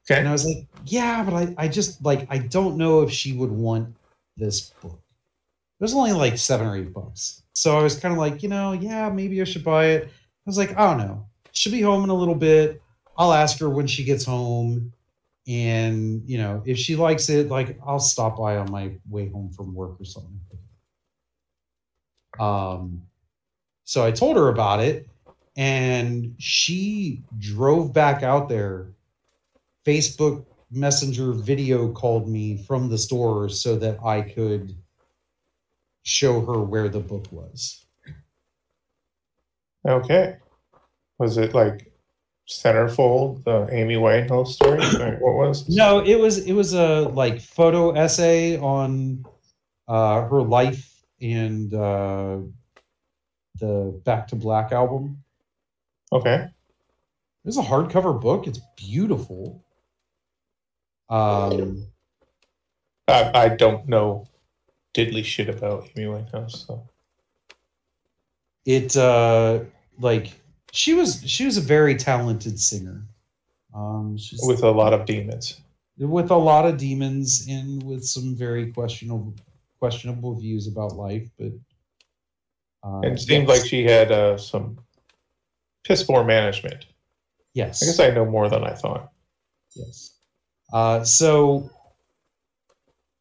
Okay. And I was like, yeah, but I just like, I don't know if she would want this book. It was only like $7 or $8. So I was kind of like, yeah, maybe I should buy it. I was like, I don't know. She'll be home in a little bit. I'll ask her when she gets home. And, if she likes it, like I'll stop by on my way home from work or something. So I told her about it and she drove back out there. Facebook Messenger video called me from the store so that I could show her where the book was. Okay. Was it like Centerfold, the Amy Winehouse story? What was it? No, it was a like photo essay on her life and the Back to Black album. Okay. It's a hardcover book. It's beautiful. I don't know diddly shit about Amy Winehouse. So. It like she was a very talented singer. She's, with a lot of demons. With a lot of demons and with some very questionable views about life, but it seemed like she had some piss poor management. Yes. I guess I know more than I thought. Yes. So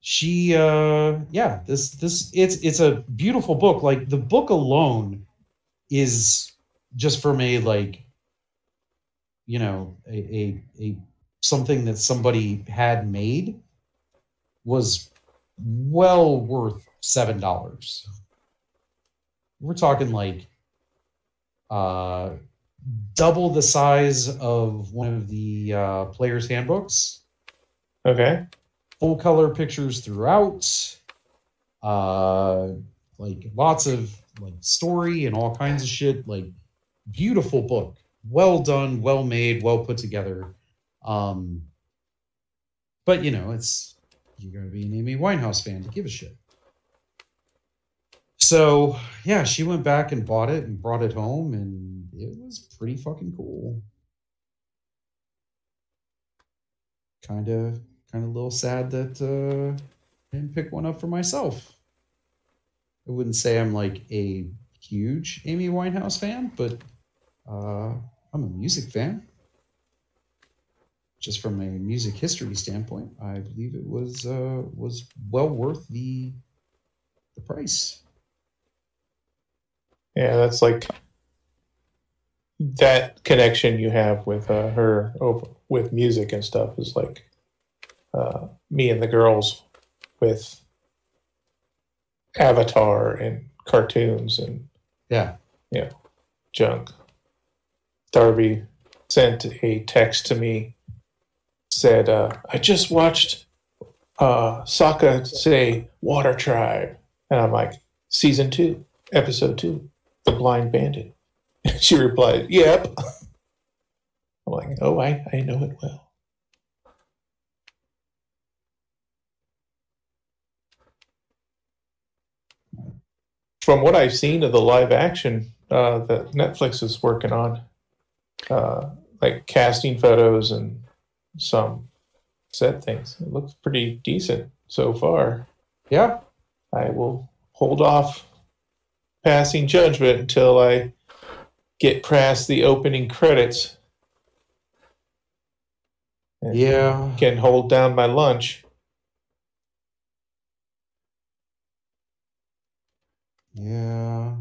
she, yeah, this it's a beautiful book. Like the book alone is just from a, like, you know, a something that somebody had made was well worth $7. We're talking like, double the size of one of the player's handbooks. Okay. Full color pictures throughout. Like lots of like story and all kinds of shit. Like beautiful book, well done, well made, well put together. But you know, it's you're gonna be an Amy Winehouse fan to give a shit. So yeah, she went back and bought it and brought it home, and it was pretty fucking cool. Kind of a little sad that I didn't pick one up for myself. I wouldn't say I'm like a huge Amy Winehouse fan, but I'm a music fan. Just from a music history standpoint, I believe it was well worth the price. Yeah, that's like that connection you have with her with music and stuff is like me and the girls with Avatar and cartoons and yeah, junk. Darby sent a text to me, said, "I just watched Sokka say Water Tribe," and I'm like, "Season 2, episode 2, The Blind Bandit." She replied, "Yep." I'm like, "Oh, I know it well." From what I've seen of the live action that Netflix is working on, like casting photos and some set things, it looks pretty decent so far. Yeah. I will hold off passing judgment until I get past the opening credits. And yeah, can hold down my lunch. Yeah,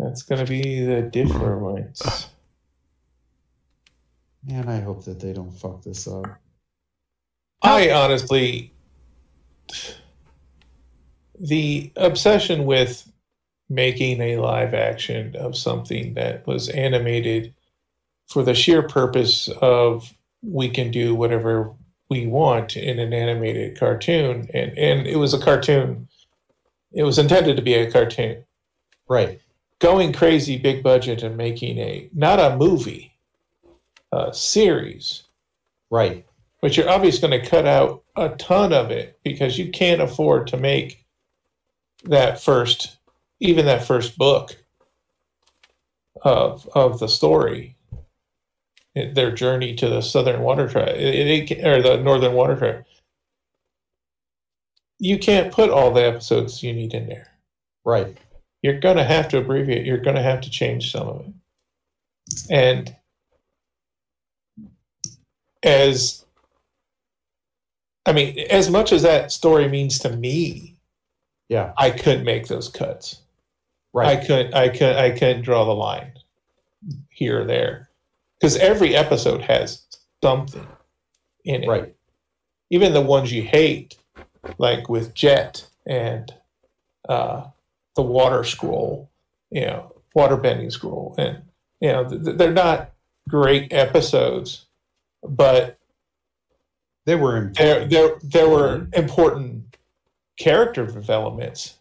that's gonna be the difference. Man, I hope that they don't fuck this up. I honestly, the obsession with making a live action of something that was animated for the sheer purpose of we can do whatever we want in an animated cartoon. And it was a cartoon. It was intended to be a cartoon. Right. Going crazy, big budget, and making not a movie, a series. Right. But you're obviously going to cut out a ton of it because you can't afford to make that first book of the story, their journey to the Southern Water Tribe, or the Northern Water Tribe. You can't put all the episodes you need in there. Right. You're going to have to abbreviate. You're going to have to change some of it. And as much as that story means to me, yeah, I couldn't make those cuts. Right. I couldn't draw the line here or there. Because every episode has something in it. Right. Even the ones you hate, like with Jet and the water scroll, you know, water bending scroll. And, you know, they're not great episodes, but they were important. There were important character developments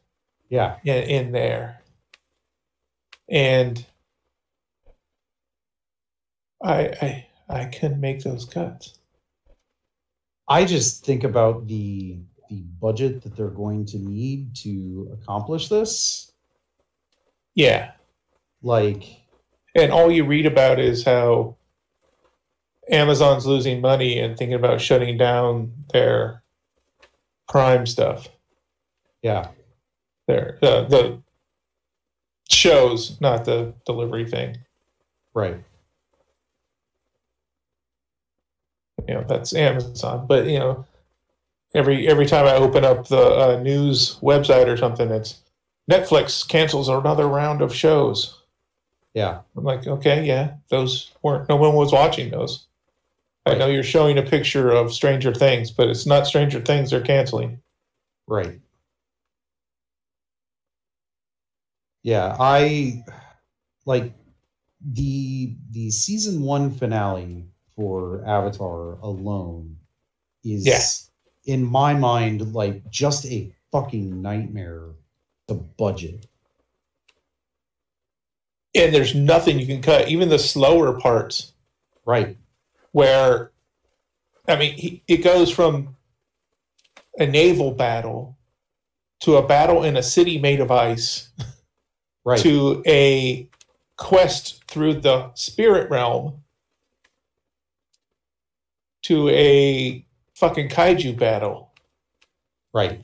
Yeah. In there. And I couldn't make those cuts. I just think about the budget that they're going to need to accomplish this. Yeah. Like, and all you read about is how Amazon's losing money and thinking about shutting down their Prime stuff. Yeah. Their the shows, not the delivery thing. Right. You know, that's Amazon. But, you know, every time I open up the news website or something, it's Netflix cancels another round of shows. Yeah. I'm like, okay, yeah, those weren't, no one was watching those. Right. I know you're showing a picture of Stranger Things, but it's not Stranger Things they're canceling. Right. Yeah, I, like, the season one finale for Avatar alone is, in my mind, like, just a fucking nightmare to budget. And there's nothing you can cut, even the slower parts. Right. Where, I mean, it goes from a naval battle to a battle in a city made of ice. Right. To a quest through the spirit realm. To a fucking kaiju battle. Right.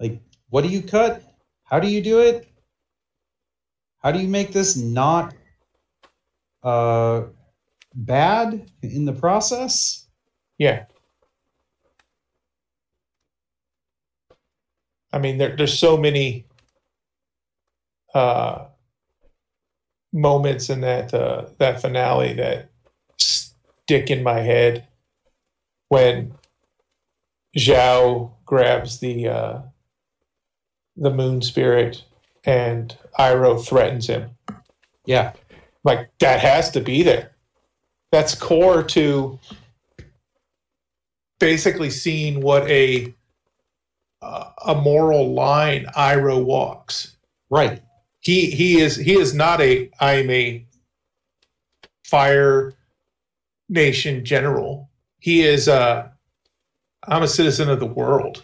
Like, what do you cut? How do you do it? How do you make this not bad in the process? Yeah. I mean, there's so many moments in that finale that stick in my head. When Zhao grabs the moon spirit and Iroh threatens him. Yeah. Like, that has to be there. That's core to basically seeing what a moral line Iroh walks. Right. He is not I'm a Fire Nation general. He is I'm a citizen of the world,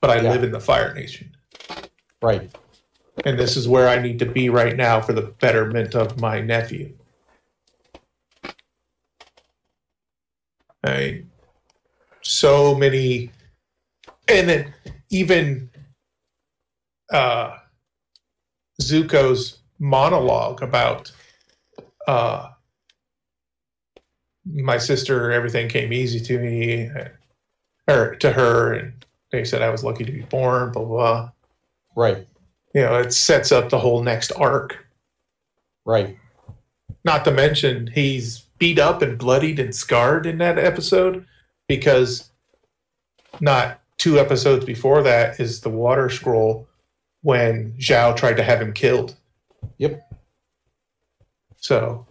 but I live in the Fire Nation. Right. And this is where I need to be right now for the betterment of my nephew. I mean, so many, and then even Zuko's monologue about my sister, everything came easy to me, or to her, and they said I was lucky to be born, blah, blah, blah. Right. You know, it sets up the whole next arc. Right. Not to mention, he's beat up and bloodied and scarred in that episode, because not two episodes before that is the Water Scroll when Zhao tried to have him killed. Yep. So,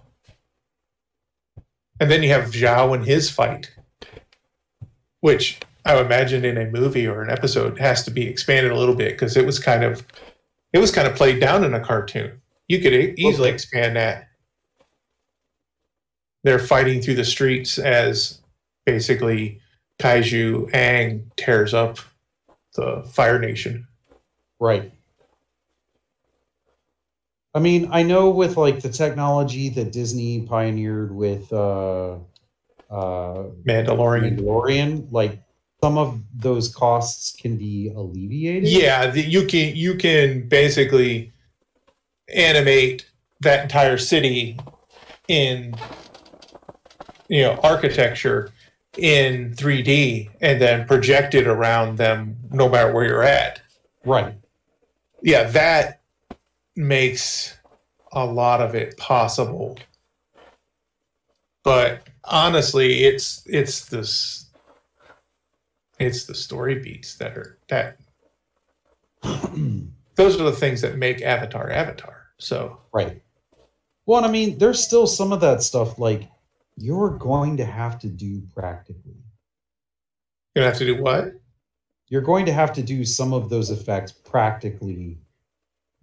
and then you have Zhao and his fight, which I would imagine in a movie or an episode has to be expanded a little bit, because it was kind of played down in a cartoon. You could easily expand that. They're fighting through the streets as basically Kaiju Aang tears up the Fire Nation. Right. I mean, I know with, like, the technology that Disney pioneered with Mandalorian, like, some of those costs can be alleviated. Yeah, you can basically animate that entire city in, you know, architecture in 3D and then project it around them no matter where you're at. Right. Yeah, that makes a lot of it possible. But honestly, it's the story beats that are that. Those are the things that make Avatar. So right. Well, and I mean, there's still some of that stuff like you're going to have to do practically. You're going to have to do what? you're going to have to do some of those effects practically,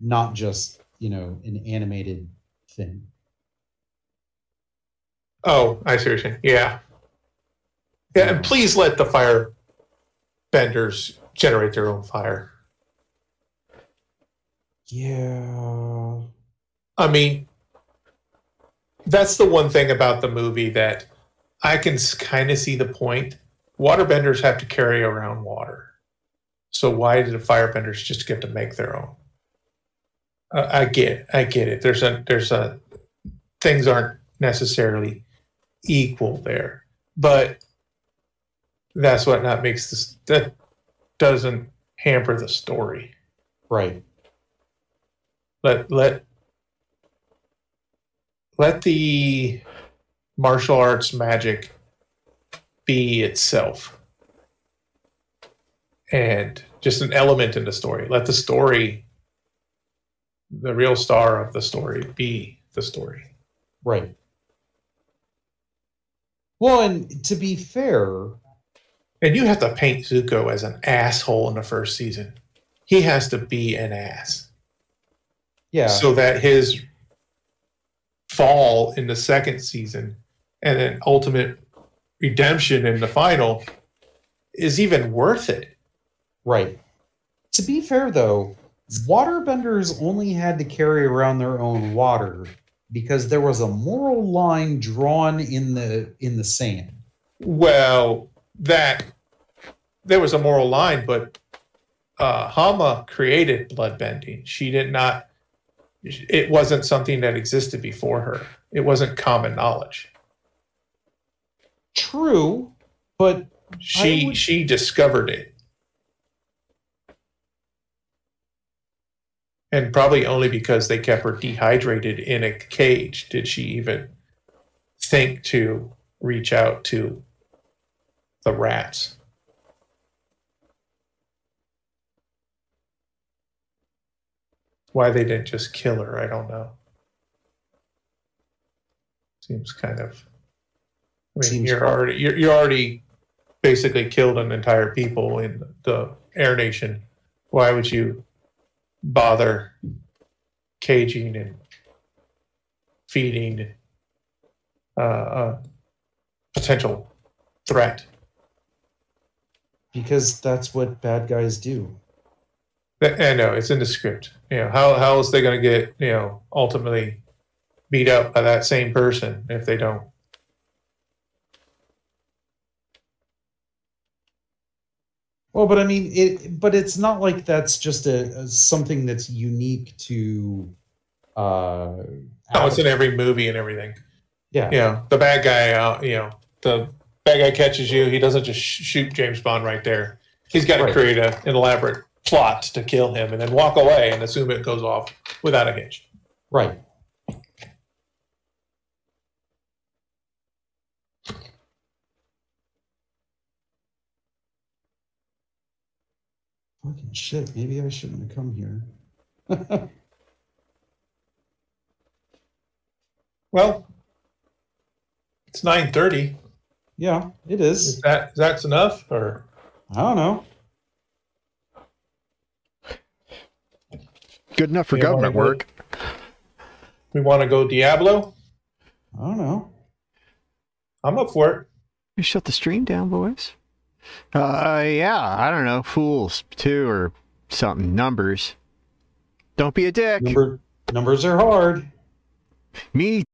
not just, you know, an animated thing. Oh, I see what you're saying. Yeah. Yeah, and please let the fire benders generate their own fire. Yeah. I mean, that's the one thing about the movie that I can kind of see the point. Waterbenders have to carry around water. So why did the firebenders just get to make their own? I get it. There's things aren't necessarily equal there, but that's what not makes this, that doesn't hamper the story. Right. Let the martial arts magic be itself and just an element in the story. Let the story, the real star of the story, be the story. Right. Well, and to be fair... And you have to paint Zuko as an asshole in the first season. He has to be an ass. Yeah. So that his fall in the second season and then ultimate redemption in the final is even worth it. Right. To be fair, though, waterbenders only had to carry around their own water because there was a moral line drawn in the sand. Well, there was a moral line, but Hama created bloodbending. She did not... It wasn't something that existed before her. It wasn't common knowledge. True, but... She discovered it. And probably only because they kept her dehydrated in a cage did she even think to reach out to the rats. Why they didn't just kill her, I don't know. Seems kind of... I mean, you're already basically killed an entire people in the Air Nation. Why would you bother caging and feeding a potential threat? Because that's what bad guys do. I know, it's in the script. You know, how else they going to get, you know, ultimately beat up by that same person if they don't? Well, but I mean, it's not like that's just a something that's unique to... No, it's in every movie and everything. Yeah. You know, the bad guy, the bad guy catches you. He doesn't just shoot James Bond right there. He's got to create an elaborate plot to kill him and then walk away and assume it goes off without a hitch. Right. Fucking shit, maybe I shouldn't have come here. Well, it's 9:30. Yeah, it is. That's enough, or I don't know. Good enough for government work. We want to go Diablo? I don't know. I'm up for it. You shut the stream down, boys. Yeah, I don't know. Fools, too, or something. Numbers. Don't be a dick. Numbers are hard. Me